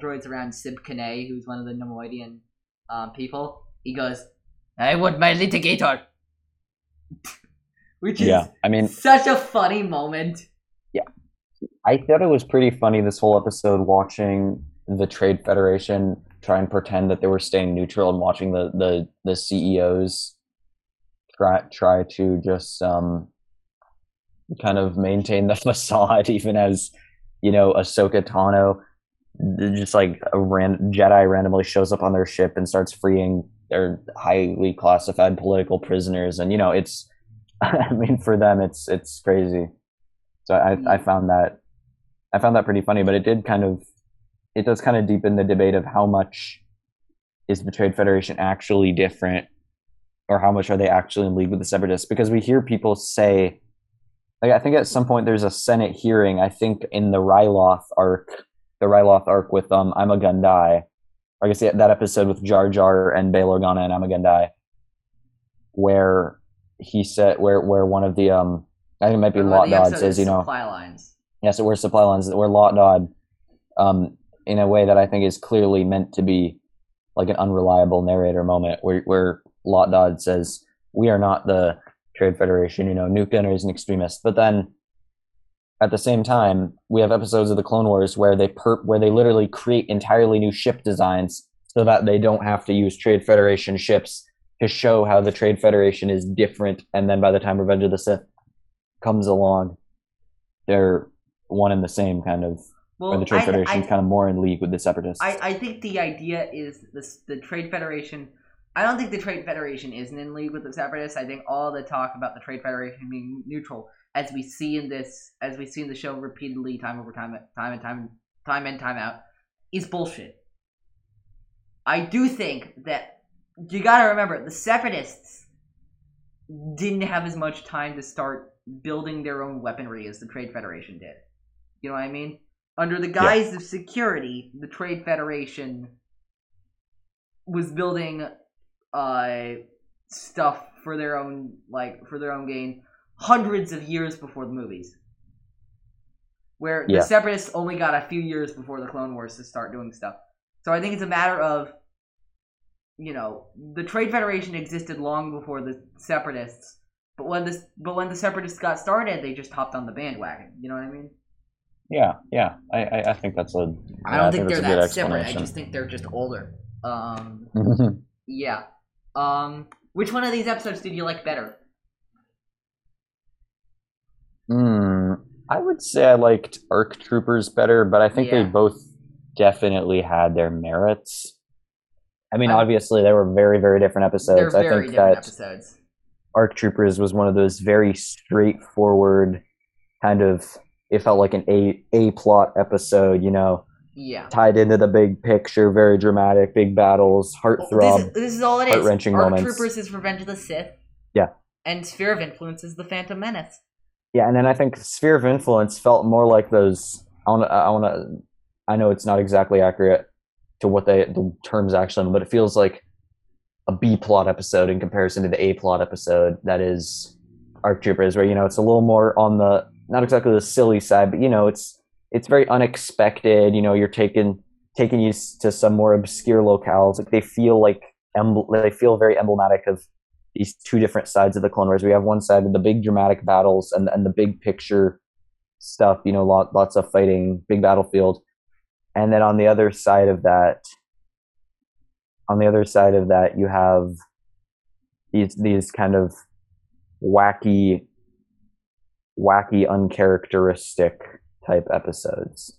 droids around Sib Kane, who's one of the Nemoidian people, he goes, I want my litigator. Which is such a funny moment. Yeah. I thought it was pretty funny this whole episode watching the Trade Federation try and pretend that they were staying neutral and watching the CEOs try to just kind of maintain the facade, even as, you know, Ahsoka Tano just like a Jedi randomly shows up on their ship and starts freeing they're highly classified political prisoners, and you know, it's, I mean, for them it's crazy. So I found that pretty funny, but it does kind of deepen the debate of how much is the Trade Federation actually different, or how much are they actually in league with the Separatists, because we hear people say, like, I think at some point there's a Senate hearing, I think in the Ryloth arc with Imagundai, I guess that episode with Jar Jar and Bail Organa and Amagandai, where he said, where one of the I think it might be Lot Dodd says, you know, supply lines. Yeah, so we're supply lines. We're Lot Dodd, in a way that I think is clearly meant to be like an unreliable narrator moment, where Lot Dodd says, "We are not the Trade Federation. You know, Nuke Gunner is an extremist." But then, at the same time, we have episodes of the Clone Wars where they literally create entirely new ship designs so that they don't have to use Trade Federation ships to show how the Trade Federation is different. And then by the time Revenge of the Sith comes along, they're one and the same kind of. Well, the Trade Federation is kind of more in league with the Separatists. I think the idea is the Trade Federation. I don't think the Trade Federation isn't in league with the Separatists. I think all the talk about the Trade Federation being neutral, as we see in the show repeatedly, time and time out, is bullshit. I do think that you gotta remember, the Separatists didn't have as much time to start building their own weaponry as the Trade Federation did. You know what I mean? Under the guise of security, the Trade Federation was building stuff for their own gain hundreds of years before the movies, where the Separatists only got a few years before the Clone Wars to start doing stuff. So I think it's a matter of, you know, the Trade Federation existed long before the Separatists, but when the Separatists got started, they just hopped on the bandwagon. You know what I mean? Yeah. I think that's a. I don't think they're that separate. I just think they're just older. Yeah. Which one of these episodes did you like better? I would say I liked ARC Troopers better, but I think they both definitely had their merits. I mean, obviously, they were very, very different episodes. I think that episodes. ARC Troopers was one of those very straightforward kind of, it felt like an A plot episode, you know, Yeah. Tied into the big picture, very dramatic, big battles, heartthrob. This is all it is. Heart-wrenching moments. Arc Troopers is Revenge of the Sith. Yeah. And Sphere of Influence is the Phantom Menace. Yeah, and then I think Sphere of Influence felt more like those. I know it's not exactly accurate to what the terms actually, but it feels like a B plot episode in comparison to the A plot episode that is Arc Troopers, where it's a little more on the not exactly the silly side, but it's very unexpected. You're taking you to some more obscure locales. Like they feel very emblematic of these two different sides of the Clone Wars. We have one side with the big dramatic battles and the big picture stuff, lots of fighting, big battlefield, and then on the other side of that, you have these kind of wacky, uncharacteristic type episodes.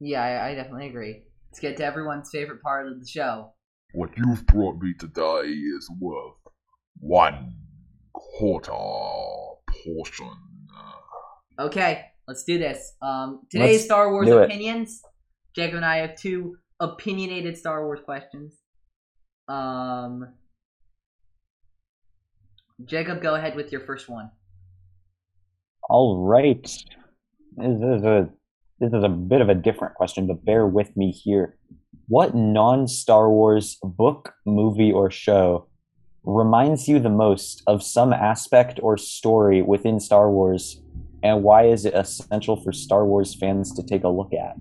Yeah, I definitely agree. Let's get to everyone's favorite part of the show. What you've brought me today is worth 1/4 portion. Okay, let's do this. Today's Star Wars opinions. Jacob and I have two opinionated Star Wars questions. Jacob, go ahead with your first one. All right. This is a bit of a different question, but bear with me here. What non-Star Wars book, movie, or show reminds you the most of some aspect or story within Star Wars, and why is it essential for Star Wars fans to take a look at?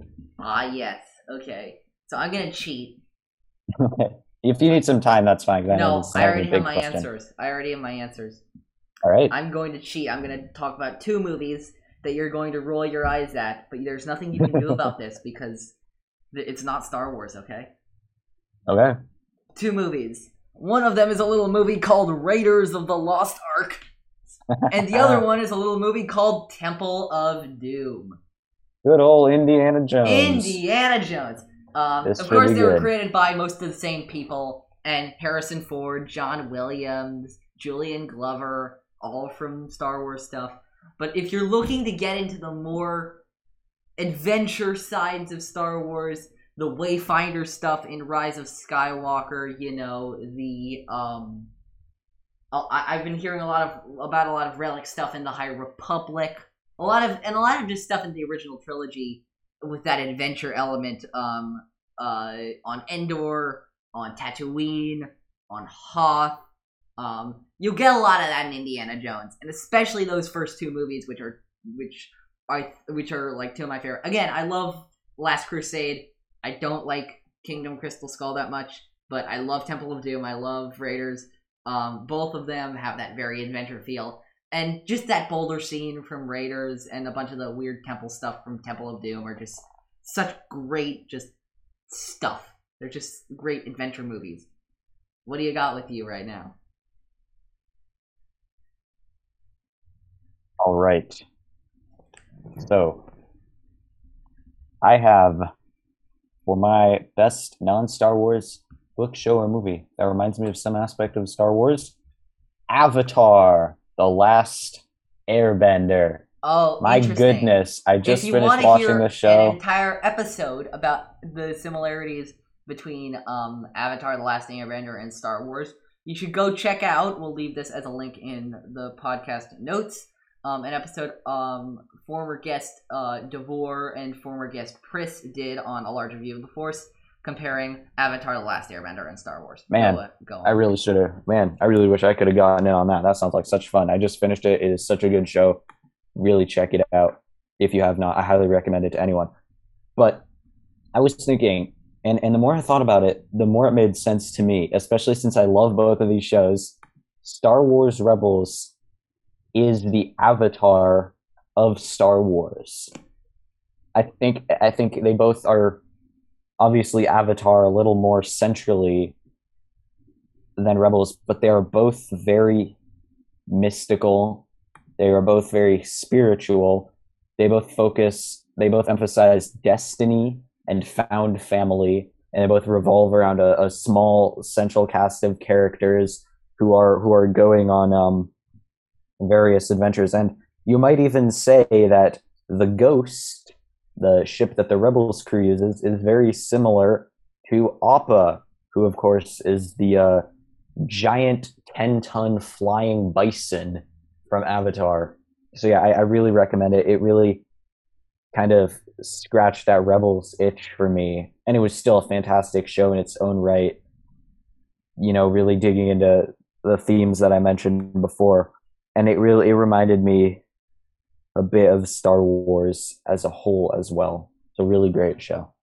Yes. Okay. So I'm going to cheat. Okay. If you need some time, that's fine. No, I already have my answers. All right. I'm going to cheat. I'm going to talk about two movies that you're going to roll your eyes at, but there's nothing you can do about this because it's not Star Wars, okay? Okay. Two movies. One of them is a little movie called Raiders of the Lost Ark, and the other one is a little movie called Temple of Doom. Good old Indiana Jones. Of course, they were created by most of the same people, and Harrison Ford, John Williams, Julian Glover, all from Star Wars stuff. But if you're looking to get into the more adventure sides of Star Wars, the Wayfinder stuff in Rise of Skywalker, I've been hearing about a lot of Relic stuff in the High Republic, a lot of just stuff in the original trilogy with that adventure element, on Endor, on Tatooine, on Hoth. You'll get a lot of that in Indiana Jones, and especially those first two movies, which are like two of my favorite. Again, I love Last Crusade. I don't like Kingdom Crystal Skull that much, but I love Temple of Doom. I love Raiders. Both of them have that very adventure feel, and just that boulder scene from Raiders and a bunch of the weird temple stuff from Temple of Doom are just such great just stuff. They're just great adventure movies. What do you got with you right now? All right. So, I have, for my best non-Star Wars book, show, or movie that reminds me of some aspect of Star Wars, Avatar: The Last Airbender. Oh, my goodness! I just finished watching the show. If you want to hear an entire episode about the similarities between Avatar: The Last Airbender and Star Wars, you should go check out. We'll leave this as a link in the podcast notes. An episode former guest Devore and former guest Pris did on A Larger View of the Force, comparing Avatar: The Last Airbender and Star Wars. Man, I really wish I could have gotten in on that. That sounds like such fun. I just finished it. It is such a good show. Really check it out if you have not. I highly recommend it to anyone. But I was thinking, and the more I thought about it, the more it made sense to me, especially since I love both of these shows. Star Wars Rebels is the Avatar of Star Wars. I think they both are obviously Avatar a little more centrally than Rebels, but they are both very mystical. They are both very spiritual. They both emphasize destiny and found family, and they both revolve around a small central cast of characters who are going on various adventures. And you might even say that the ghost the ship that the Rebels crew uses, is very similar to Appa, who, of course, is the giant 10-ton flying bison from Avatar. So yeah, I really recommend it. It really kind of scratched that Rebels itch for me. And it was still a fantastic show in its own right, you know, really digging into the themes that I mentioned before. And it reminded me a bit of Star Wars as a whole as well. It's a really great show.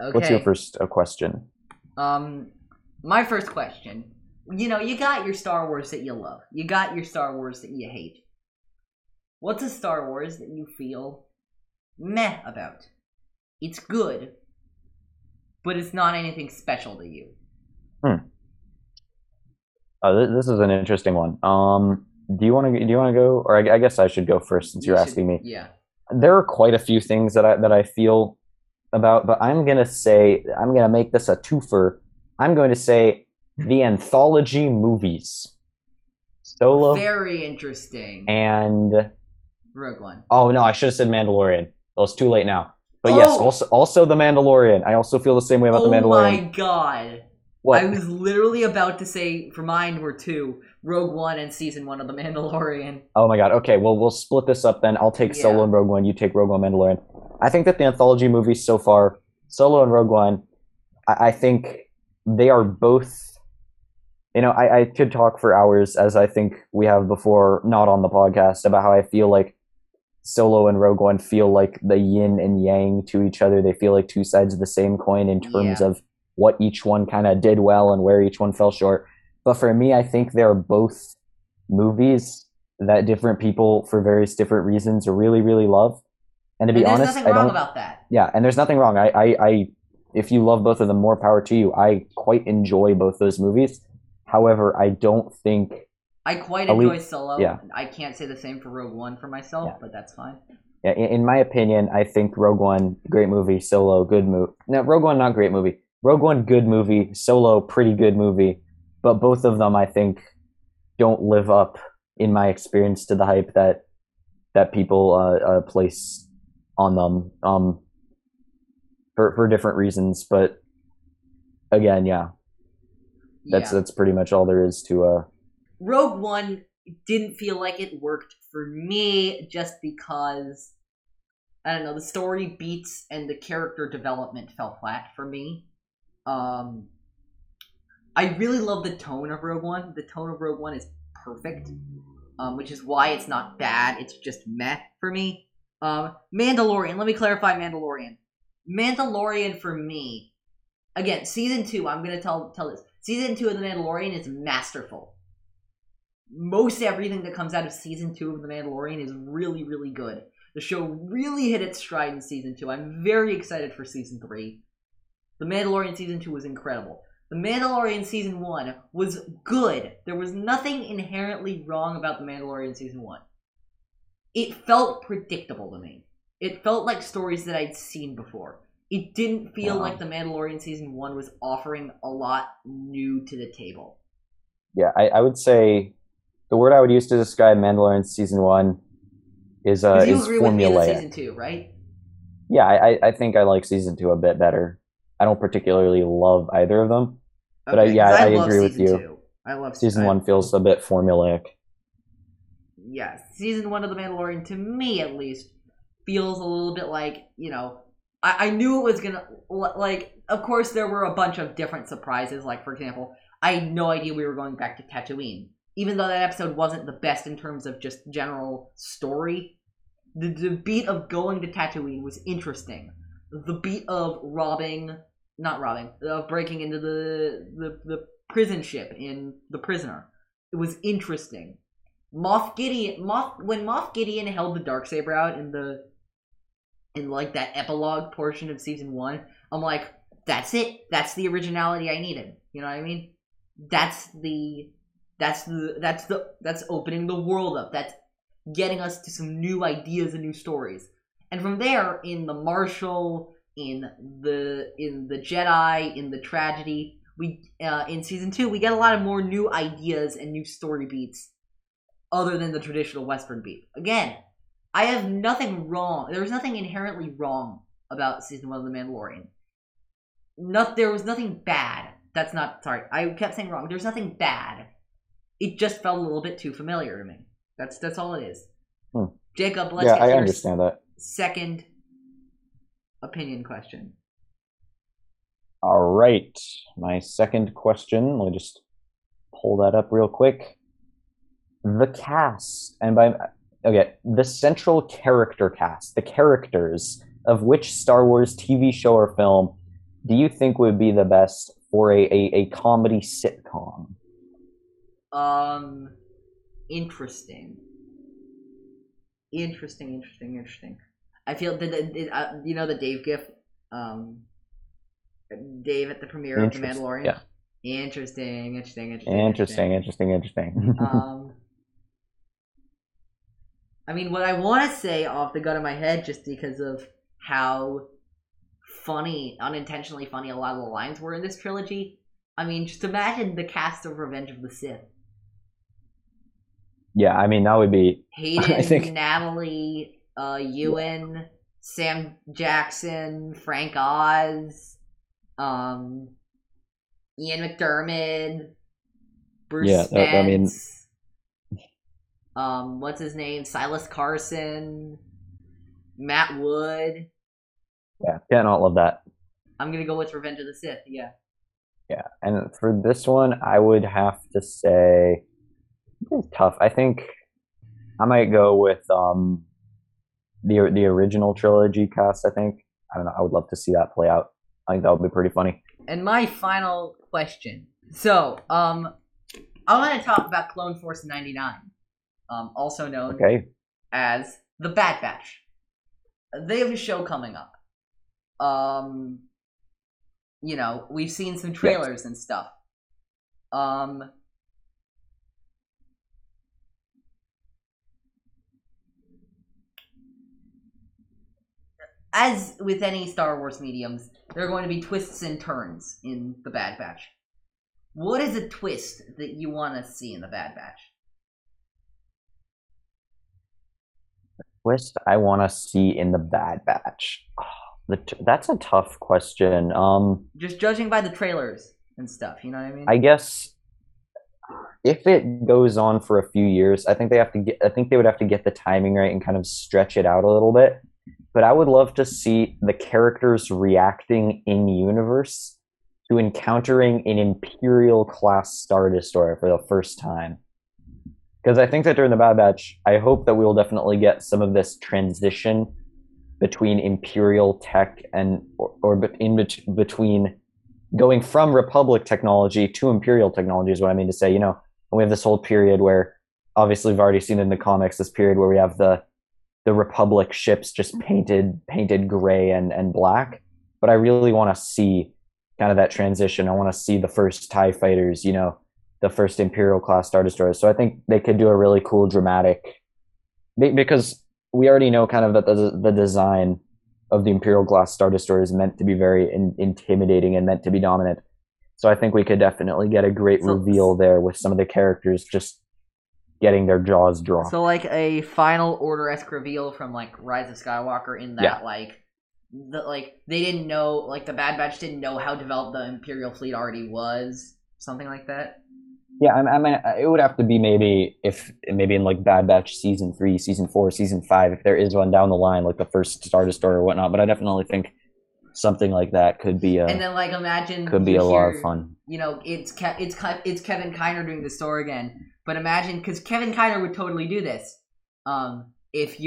Okay. What's your first question? My first question, you know, you got your Star Wars that you love. You got your Star Wars that you hate. What's a Star Wars that you feel meh about? It's good, but it's not anything special to you. This is an interesting one. Do you want to go, or I guess I should go first since you're asking me. Yeah. There are quite a few things that I feel about, but I'm gonna make this a twofer. I'm going to say the anthology movies, Solo, very interesting, and Rogue One. Oh no, I should have said Mandalorian. Well, it's too late now. But yes, also the Mandalorian. I also feel the same way about the Mandalorian. Oh my god. What? I was literally about to say, for mine were two, Rogue One and Season 1 of The Mandalorian. Oh my god, okay, well, we'll split this up then. I'll take Solo and Rogue One, you take Rogue One and Mandalorian. I think that the anthology movies so far, Solo and Rogue One, I think they are both, you know, I could talk for hours, as I think we have before, not on the podcast, about how I feel like Solo and Rogue One feel like the yin and yang to each other. They feel like two sides of the same coin in terms of what each one kind of did well and where each one fell short. But for me, I think they're both movies that different people, for various different reasons, really, really love. And to be honest, I don't... There's nothing wrong about that. Yeah, and there's nothing wrong. I, if you love both of them, more power to you. I quite enjoy both those movies. However, I don't think... I quite enjoy Solo. Yeah. I can't say the same for Rogue One for myself, but that's fine. Yeah, in my opinion, I think Rogue One, great movie. Solo, good movie. No, Rogue One, not great movie. Rogue One, good movie. Solo, pretty good movie. But both of them, I think, don't live up, in my experience, to the hype that people place on them for different reasons. But again, that's pretty much all there is to... Rogue One didn't feel like it worked for me just because, I don't know, the story beats and the character development fell flat for me. I really love the tone of Rogue One. The tone of Rogue One is perfect, which is why it's not bad. It's just meh for me. Mandalorian. Let me clarify Mandalorian. Mandalorian for me, again, Season 2, I'm going to tell this. Season 2 of The Mandalorian is masterful. Most everything that comes out of Season 2 of The Mandalorian is really, really good. The show really hit its stride in Season 2. I'm very excited for Season 3. The Mandalorian Season 2 was incredible. The Mandalorian Season 1 was good. There was nothing inherently wrong about The Mandalorian Season 1. It felt predictable to me. It felt like stories that I'd seen before. It didn't feel like The Mandalorian Season 1 was offering a lot new to the table. Yeah, I would say the word I would use to describe Mandalorian Season 1 is formulaic. You agree with me on Season 2, right? Yeah, I think I like Season 2 a bit better. I don't particularly love either of them, but okay, I agree with you. I love Season 1 feels a bit formulaic. Yeah, Season 1 of The Mandalorian, to me at least, feels a little bit like, you know, I knew it was going to, like, of course there were a bunch of different surprises. Like, for example, I had no idea we were going back to Tatooine. Even though that episode wasn't the best in terms of just general story, the beat of going to Tatooine was interesting. The beat of breaking into the prison ship in The Prisoner, it was interesting. When Moff Gideon held the Darksaber out in like that epilogue portion of Season 1, I'm like, that's it. That's the originality I needed. You know what I mean? That's opening the world up. That's getting us to some new ideas and new stories. And from there, in the Marshal, in the Jedi, in the tragedy, we in Season 2, we get a lot of more new ideas and new story beats other than the traditional Western beat. Again, I have nothing wrong. There was nothing inherently wrong about Season 1 of The Mandalorian. There was nothing bad. That's not... Sorry, I kept saying wrong. There's nothing bad. It just felt a little bit too familiar to me. That's all it is. Hmm. Jacob, let's get your second opinion question. All right. My second question. Let me just pull that up real quick. The cast, and by... Okay, the central character cast, the characters of which Star Wars TV show or film do you think would be the best for a comedy sitcom? Interesting. I feel that you know the Dave gif, Dave at the premiere of The Mandalorian. Yeah. Interesting. I mean, what I want to say off the gut of my head, just because of how funny, unintentionally funny, a lot of the lines were in this trilogy. I mean, just imagine the cast of Revenge of the Sith. Yeah, I mean, that would be... Hayden, I think... Natalie, Ewan, yeah. Sam Jackson, Frank Oz, Ian McDiarmid, Bruce Spence. I mean... what's his name? Silas Carson, Matt Wood. Yeah, cannot love that. I'm gonna go with Revenge of the Sith. Yeah. Yeah, and for this one, I would have to say it's tough. I think I might go with the original trilogy cast. I think I don't know. I would love to see that play out. I think that would be pretty funny. And my final question. So, I want to talk about Clone Force 99. Also known as The Bad Batch. They have a show coming up. You know, we've seen some trailers and stuff. As with any Star Wars mediums, there are going to be twists and turns in The Bad Batch. What is a twist that you want to see in The Bad Batch? Twist I want to see in The Bad Batch. That's a tough question. Just judging by the trailers and stuff, you know what I mean? I guess if it goes on for a few years, I think they have to get. I think they would have to get the timing right and kind of stretch it out a little bit. But I would love to see the characters reacting in universe to encountering an Imperial class Star Destroyer for the first time. Because I think that during the Bad Batch, I hope that we will definitely get some of this transition between Imperial tech and between going from Republic technology to Imperial technology is what I mean to say. You know, we have this whole period where obviously we've already seen in the comics this period where we have the Republic ships just painted gray and black. But I really want to see kind of that transition. I want to see the first TIE fighters, you know, the first Imperial class Star Destroyers. So I think they could do a really cool dramatic, because we already know kind of that the design of the Imperial class Star Destroyer is meant to be very intimidating and meant to be dominant. So I think we could definitely get a great reveal there with some of the characters just getting their jaws drawn. So like a Final Order-esque reveal from like Rise of Skywalker in that they didn't know, like the Bad Batch didn't know how developed the Imperial fleet already was. Something like that. Yeah, I mean, it would have to be maybe in like Bad Batch season 3, season 4, season 5, if there is one down the line, like the first Star Destroyer or whatnot. But I definitely think something like that could be a lot of fun. You know, it's Kevin Kiner doing the story again, but imagine, because Kevin Kiner would totally do this. If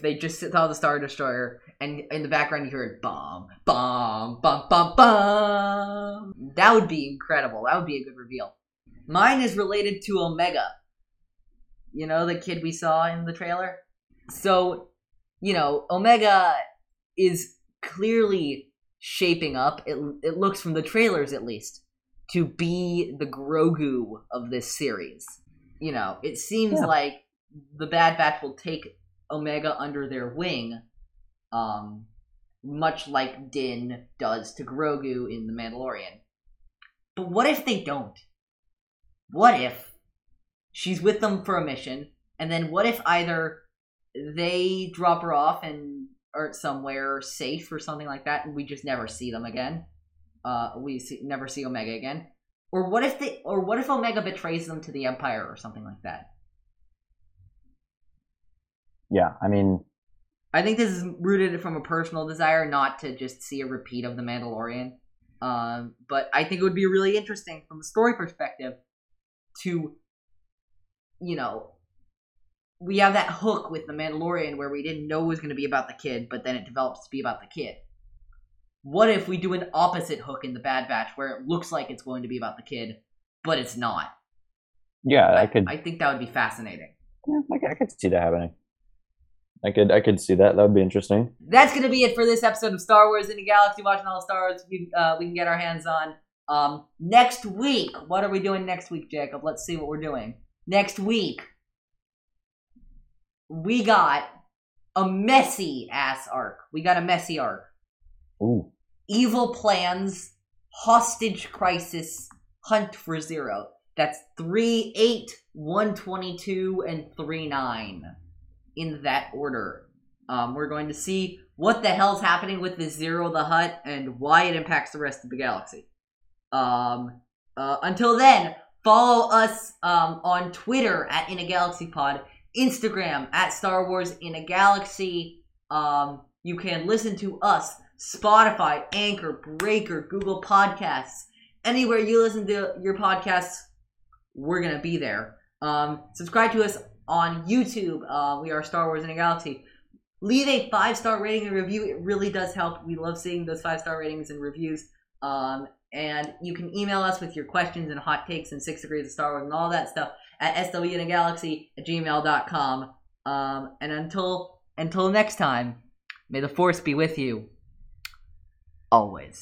they just saw the Star Destroyer and in the background you heard bomb, bomb, bomb, bomb, bomb, that would be incredible. That would be a good reveal. Mine is related to Omega. You know, the kid we saw in the trailer? So, you know, Omega is clearly shaping up, it looks from the trailers at least, to be the Grogu of this series. You know, it seems like the Bad Batch will take Omega under their wing, much like Din does to Grogu in The Mandalorian. But what if they don't? What if she's with them for a mission, and then what if either they drop her off and are somewhere safe or something like that, and we just never see them again. Never see Omega again. Or what if they? Or what if Omega betrays them to the Empire or something like that? Yeah, I mean, I think this is rooted from a personal desire not to just see a repeat of The Mandalorian. But I think it would be really interesting from a story perspective to, you know, we have that hook with The Mandalorian where we didn't know it was going to be about the kid, but then it develops to be about the kid. What if we do an opposite hook in The Bad Batch where it looks like it's going to be about the kid, but it's not? Yeah, I think that would be fascinating. Yeah, I could see that happening. I could see that. That would be interesting. That's going to be it for this episode of Star Wars in a Galaxy, watching all the Star Wars we can get our hands on. Next week, what are we doing next week, Jacob? Let's see what we're doing. Next week, we got a messy-ass arc. We got a messy arc. Ooh. Evil plans, hostage crisis, hunt for Zero. That's 3, 8, 122, and 39. In that order. We're going to see what the hell's happening with the Zero the Hutt and why it impacts the rest of the galaxy. Until then, follow us on Twitter at InAGalaxyPod, Instagram at Star Wars in a Galaxy. You can listen to us, Spotify, Anchor, Breaker, Google Podcasts. Anywhere you listen to your podcasts, we're going to be there. Subscribe to us on YouTube. We are Star Wars in a Galaxy. Leave a 5-star rating and review. It really does help. We love seeing those 5-star ratings and reviews. And you can email us with your questions and hot takes and 6 degrees of Star Wars and all that stuff at swinagalaxy@gmail.com. And until next time, may the Force be with you always.